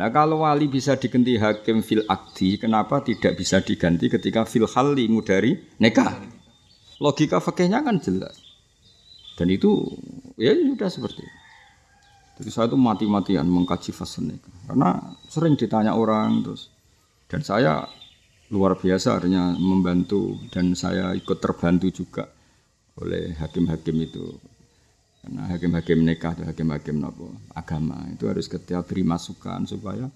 Nah, kalau wali bisa digenti hakim fil akdi, kenapa tidak bisa diganti ketika fil halli ngudari nikah? Logika fikihnya kan jelas. Dan itu ya sudah seperti itu. Jadi saya itu mati-matian mengkaji fase nikah karena sering ditanya orang terus. Dan saya luar biasa artinya membantu dan saya ikut terbantu juga oleh hakim-hakim itu. Karena hakim-hakim nikah atau hakim-hakim nopo agama itu harus ketika beri masukan supaya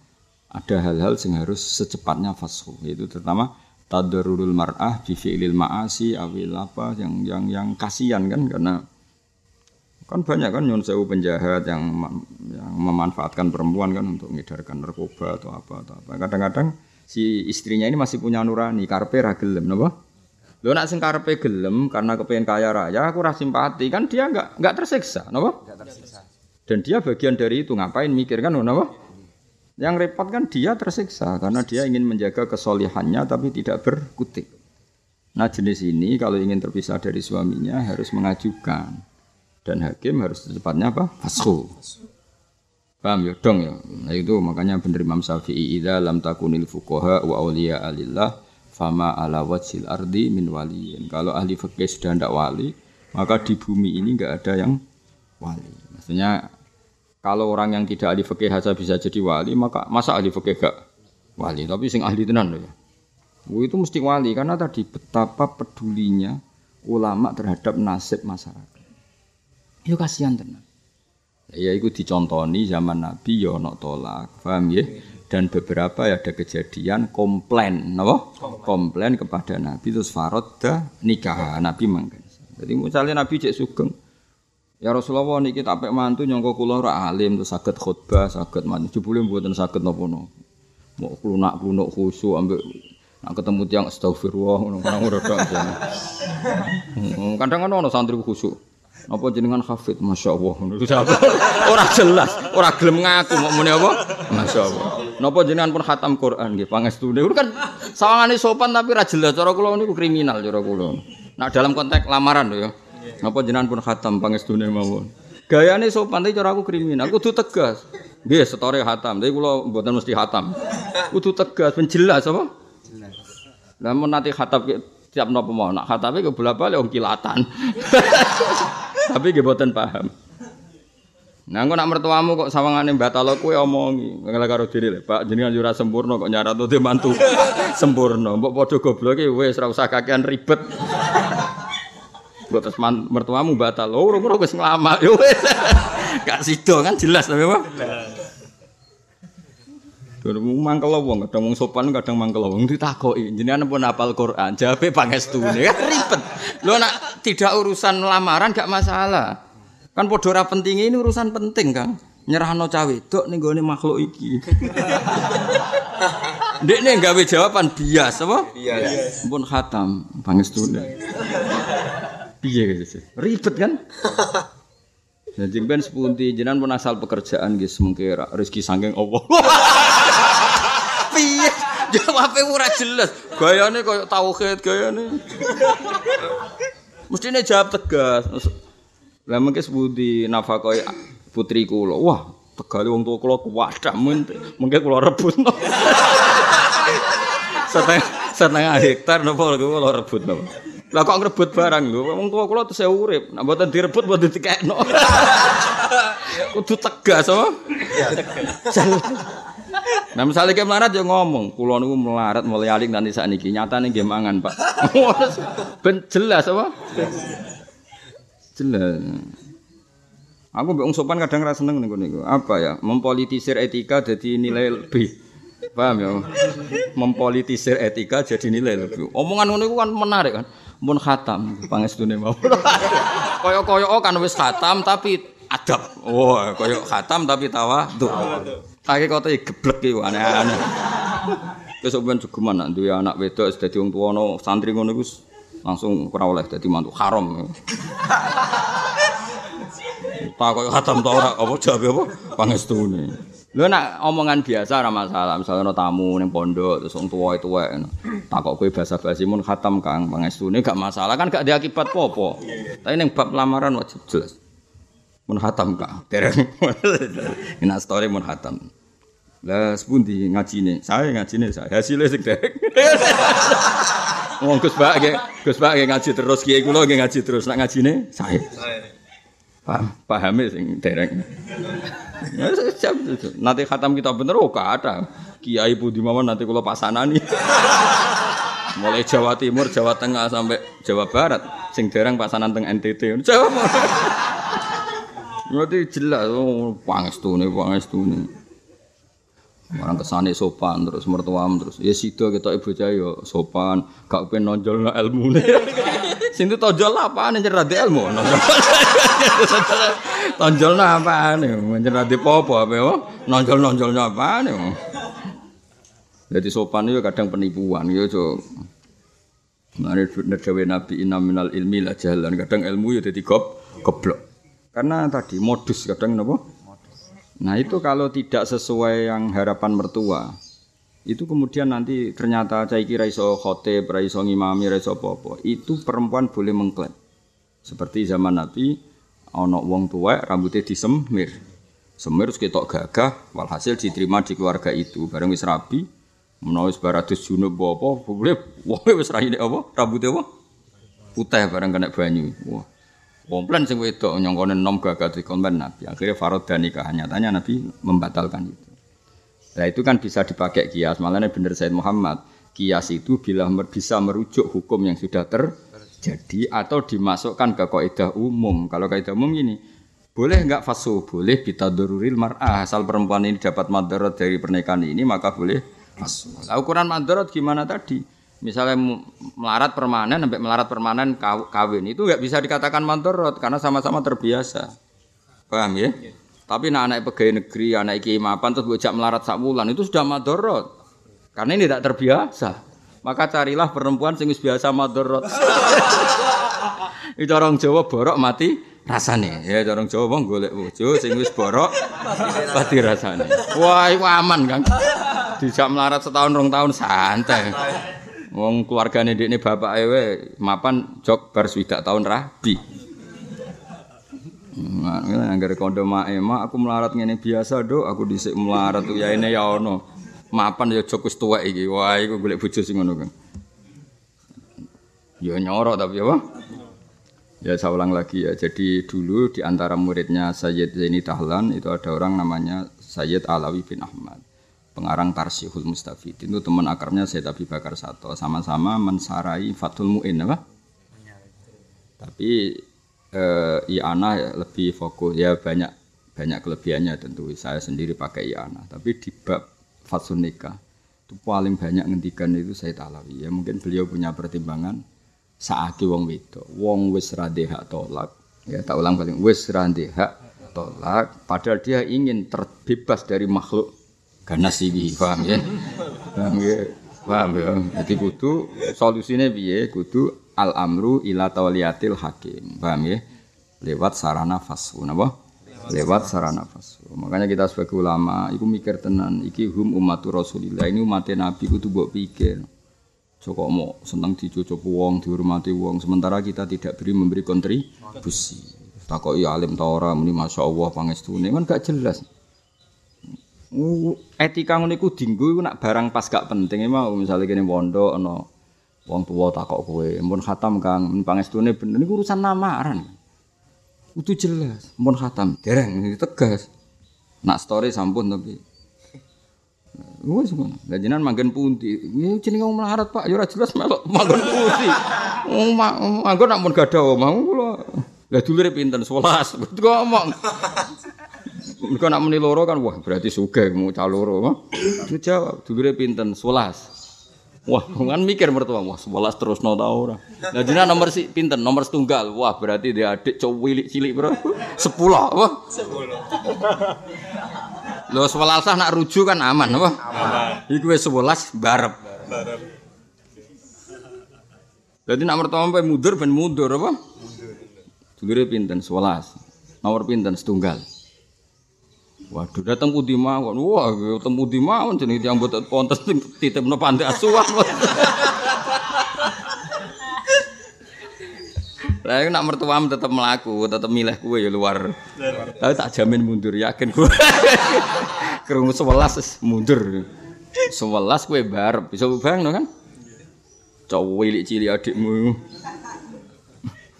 ada hal-hal yang harus secepatnya fashu, yaitu terutama tadarrul mar'ah bi fi'lil ma'asi awil apa yang yang yang kasihan kan, karena kan banyak kan nyun sewu penjahat yang yang memanfaatkan perempuan kan untuk mengedarkan narkoba atau apa atau apa. Kadang-kadang si istrinya ini masih punya nurani, karepe ra gelem napa? Lo nak sing karepe gelem karena kepengen kaya raya, aku ra simpati kan dia enggak enggak tersiksa, napa? Enggak tersiksa. Dan dia bagian dari itu, ngapain mikir kan napa? Yang repot kan dia tersiksa karena dia ingin menjaga kesolihannya tapi tidak berkutik. Nah, jenis ini kalau ingin terpisah dari suaminya harus mengajukan. Dan hakim harus secepatnya apa? Fashu. Paham ya dong ya. Nah itu makanya bener Imam Syafi'i, idza lam takunil fuqaha wa auliya alillah fama ala wajhil ardi min waliyin. Kalau ahli fikih sudah tidak wali, maka di bumi ini tidak ada yang wali. Maksudnya kalau orang yang tidak ahli fikih saja bisa jadi wali, maka masa ahli fikih tidak wali? Tapi sing ahli tenan loh ya. Wah, itu mesti wali karena tadi betapa pedulinya ulama terhadap nasib masyarakat. Itu kasihan tenan. Ya itu dicontoni zaman Nabi ya ana tolak, paham ya? Dan beberapa ya ada kejadian komplain, napa? Komplain. komplain kepada Nabi terus faradda nikah. Nabi mangken. Dadi misalnya Nabi jek sugeng. Ya Rasulullah niki tak pek mantu nyangka kula ora alim terus saged khotbah, saged mantu. Jebule mboten saged napa-napa. Mok klunak-klunuk khusyuk ambek nak ketemu tiyang astagfirullah ngono ora tok. Kadang-kadang ono santri khusyuk. Apa jenengan hafid, masya Allah. Orang jelas, orang gelem ngaku mau muni apa, masya Allah. Napa jenengan pun khatam Quran, gitu. Pangestu deh. Kan sawangane sopan tapi ra jelas. Cara kulo niku kriminal, cara kulo. Nah dalam konteks lamaran loh ya. Napa jenengan pun khatam pangestu deh mawon. Gayane sopan tapi cara aku kriminal. Kudu tegas. Nggih, setore khatam. Tapi kulo mboten mesti khatam. Kudu tegas, penjelas apa? Jelas. Lah men nate khatam tiap napa mau nak khatame kebelabale wong kilatan. Tapi nggih mboten paham. Nah engko nak mertuamu kok sawangane batalo kowe omongi, ngela karo dhewe, Pak, jenengan yo ora sampurna kok nyaratno te mantu sampurna. Mbok padha gobloke wis ora usah kakean ribet. Mbok terus mertuamu batal, ora wis nglamak yo wis. Gak sida kan jelas ta apa? Durung mangkel wong, kadang wong sopan kadang mangkel wong ditakoki, jenengan pun hafal Quran, jawabe pangestune kan ribet. Lho nak tidak urusan lamaran gak masalah. Kan padha ora pentinge ini urusan penting, Kang. Nyerahno cah wedok ning gone makhluk iki. Ndekne gawe jawaban bias apa? Bias. Pun khatam pangestune. Piye gitu. Ribet kan? Jadi ben sepunti jenengan pun asal pekerjaan nggih semengke rezeki saking Allah. Piye? Jawabe ora jelas. Gayane koyo tauhid gayane. Mestinya jawab tegas. Lah mengke sepundi nafakoi putri kula. Wah, tegale wong tuwa kula kuwadah mengke kula rebutno. Setengah setengah hektar napa kula rebutno. Lah kok ngrebut barang lho. Wong tuwa kula tesih urip. Nek mboten direbut mboten dikekno. Kudu tegas apa? Tegas. Nah misalnya kayak melarat ya ngomong, kulon itu melarat mulai aling nanti saat ini nyatanya nggih mangan Pak. Ben jelas apa? Jelas. Aku mbek wong sopan kadang ra seneng niku niku. Apa ya? Mempolitisir etika jadi nilai lebih. Paham ya? Mempolitisir etika jadi nilai lebih. Omongan ngono iku kan menarik kan. Mun khatam pangestune mawon. Kaya-kaya kan wis khatam tapi adab. Wah, kaya khatam tapi tawadhu. Kaki kota iki geblek iki aneh-aneh. Wis open cukuman nak duwe anak wedok dadi wong tuwa ono santri ngono iku langsung ora oleh dadi mantu haram. Tak koyo khatam ta ora apa jabe apa pangestune. Lho nak omongan biasa ora masalah, misalnya ono tamu ning pondok terus wong tuwa-tuwa ngono. Takok kowe basa-basi mun khatam Kang, pangestune gak masalah kan gak ada akibat apa-apa. Tapi ning bab lamaran wajib jelas. Mun khatam Kang. Dereng. Ina story mun khatam. Lah sepundi ngajine? Saya ngajine saya. Hasilnya sing derek. Wong Gus Pak nggih, Gus Pak nggih ngaji terus, kiye kula nggih ngaji terus. Nak ngajine saya. Paham, pahame sing derek. Nanti khatam kita bener oh kada. Kiai pundi mawon nanti kula pasanani. Mulai Jawa Timur, Jawa Tengah sampai Jawa Barat, sing dereng pasanan teng N T T. Jawa. Berarti jelas oh, pangestune pangestune. Orang kesane sopan terus mertuam terus. Ya sida ketok bocah ya sopan, gak kepen nonjolno ilmune. Sintu tonjol apane nyer rade ilmu. Tonjolno apane? Nyer rade apa ape nonjol-nonjolno apane? Jadi sopan itu kadang penipuan ya, Cuk. Mari dawe Nabi inna minal ilmi la jahalan. Kadang ilmu ya dadi goblok. Karena tadi modus kadang napa? Nah, itu kalau tidak sesuai yang harapan mertua. Itu kemudian nanti ternyata cai kira iso khotib, ra iso ngimami, ra iso apa-apa. Itu perempuan boleh mengklaim. Seperti zaman Nabi ana wong tuwek rambutnya disemir. Semir terus ketok gagah, walhasil diterima di keluarga itu. Bareng wis rabi menawa baratus junub apa boleh wae wis ra ide apa rambute apa putih bareng kena banyu. Wah. Komplen sing wedok nyongkone nom gagah dikonten Nabi. Akhirnya farad dan nikah, nyatanya Nabi membatalkan itu. Nah, itu kan bisa dipakai kias. Malahnya bener Said Muhammad. Kias itu bila bisa merujuk hukum yang sudah terjadi atau dimasukkan ke kaidah umum. Kalau kaidah umum gini, boleh enggak fasuh? Boleh bitadururil mar'ah, asal perempuan ini dapat madarat dari pernikahan ini maka boleh. Nah, ukuran madarat gimana tadi? Misalnya melarat permanen sampai melarat permanen kawin itu enggak bisa dikatakan madarat karena sama-sama terbiasa. Paham ya? Yeah. Tapi nah, anak pegawai negeri, anak kiai mapan terus diajak melarat sak wulan itu sudah madarat. Karena ini tidak terbiasa. Maka carilah perempuan sing wis biasa madarat. Itu orang Jawa borok mati rasane. Ya orang Jawa wong golek bojo sing wis borok mati rasane. Wah, iku aman, Kang. Dijak melarat setahun rong tahun santai. Wong keluargane ndekne bapak ewe mapan jog bar swidak tahun rabi. Nah, anggere kondo mae, "Mak, aku melarat ngene biasa, Nduk. Aku dhisik melarat tuh yaene ya ono. Mapan ya jog wis tuwek iki. Wah, iku golek bojo sing ngono, Kang." Ya nyorok tapi apa? Ya saya ulang lagi ya. Jadi dulu di antara muridnya Sayyid Zaini Dahlan itu ada orang namanya Sayyid Alawi bin Ahmad. Pengarang Tarsihul Mustafidin itu teman akrabnya Sayyid Abi Bakar Sato, sama-sama mensarai Fathul Muin apa? Tapi eh, I'anah lebih fokus ya, banyak banyak kelebihannya tentu. Saya sendiri pakai I'anah, tapi di bab Fathul Nikah itu paling banyak ngendikan itu Sayyid Alawi. Ya mungkin beliau punya pertimbangan saaki wong wedok, wong wis radhe hak tolak. Ya tak ulang paling wis radhe hak tolak, padahal dia ingin terbebas dari makhluk ganas iki, paham ya? Paham ya? Paham ya? Jadi kudu solusine piye? Kudu al amru ila tawliyatil hakim. Paham ya? Lewat sarana fashu, napa? Lewat sarana fashu. Makanya kita sebagai ulama iku mikir tenan, iki hum ummatur Rasulillah, ini umat Nabi kudu mbok pikir. Joko mo seneng dicucup wong, dihormati wong, sementara kita tidak beri memberi kontribusi. Takoki alim ta ora muni masyaallah pangestune kan gak jelas. Uh, etika ngono iku dinggo iku nak barang pas gak penting mau misale kene pondok ana wong tuwa takok kowe mun khatam Kang men pangestune bener niku urusan lamaran kudu jelas mun khatam dereng tegas nak story sampun tapi wis ngono lha jenengan manggen pundi ya jenenge wong melarat Pak ya ora jelas melok manggen pundi manggon nak mun gadah omah kula lha dulure pinten sebelas kok ngomong. Mereka nak meni loro kan, wah berarti sugih mau cah loro. Dia jawab, dulure pinten? sebelas. Wah, kan mikir mertua, wah sebelas terus no ta ora. Lah jenengan nomor si, pinten? Nomor setunggal. Wah, berarti dia adik cowok cilik, Bro. sepuluh, wah. sepuluh. Lho sebelas nak rujuk kan aman, wah. Aman. Iku wis sebelas barep. Barep. Dadi nak mertua sampai mundur ben mundur apa? Mundur. Dulure pinten? sebelas. Nomor pinten? Setunggal. Waduh datang putih mawon, wah datang putih mawon jenis yang buat kontes titip no pantai asuhan. Lain nak mertuam tetap melaku, tetap milih kue ya luar. Tapi tak jamin mundur, yakin kue. Kerungu sebelas mundur, sebelas kue barep bisa bang no kan? Cowok cilik cilik adikmu,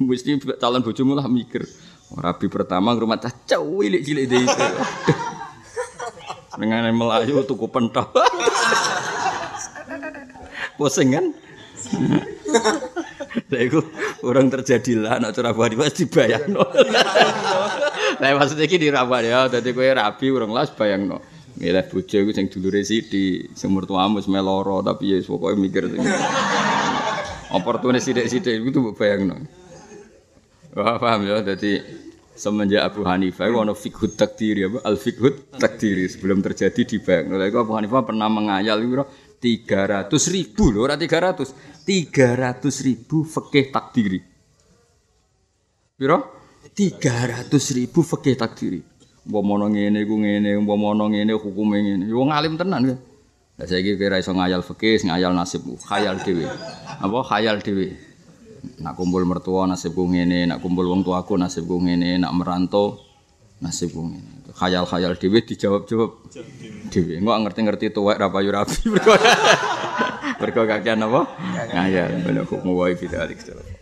mesti calon bojomu lah mikir. Rabi pertama rumah cah cilik cilik dhewe. Dengan Melayu tuku penthok. Pusing kan? Lha iku urung terjadilah anak cara bari wis dibayangno. Lah maksud iki dirabak ya dadi kowe rabi urung las bayangno. Milih bojo iku sing dulure sithik, umur tuamu wis meloro tapi ya pokoke mikir sing oportunis sithik-sithik iku mbok bayangno. Wah paham ya dadi semenjak Abu Hanifah ono fiqhut takdiri apa al-fiqhut takdiri sebelum terjadi di bayangno. Lha Abu Hanifah pernah mengayal iku tiga ratus ribu lho ora tiga ratus. tiga ratus ribu fikih takdiri. Piro? tiga ratus ribu fikih takdiri. Umpama ngene iku ngene, umpama ngene hukume ngene. Yo ngalim tenan kowe. Lah saiki kowe ra iso ngayal fikih, ngayal nasibmu, khayal dhewe. Apa khayal dhewe? Nak kumpul mertua nasibku ngene, nak kumpul wong tuaku nasibku ngene, nak merantau nasibku ngene. Khayal-khayal dhewe dijawab-jawab dhewe. Engko ngerti-ngerti tuwek ra payu rabi. Perkara kakean apa? Ngayal, bolo hukum wae bidalik.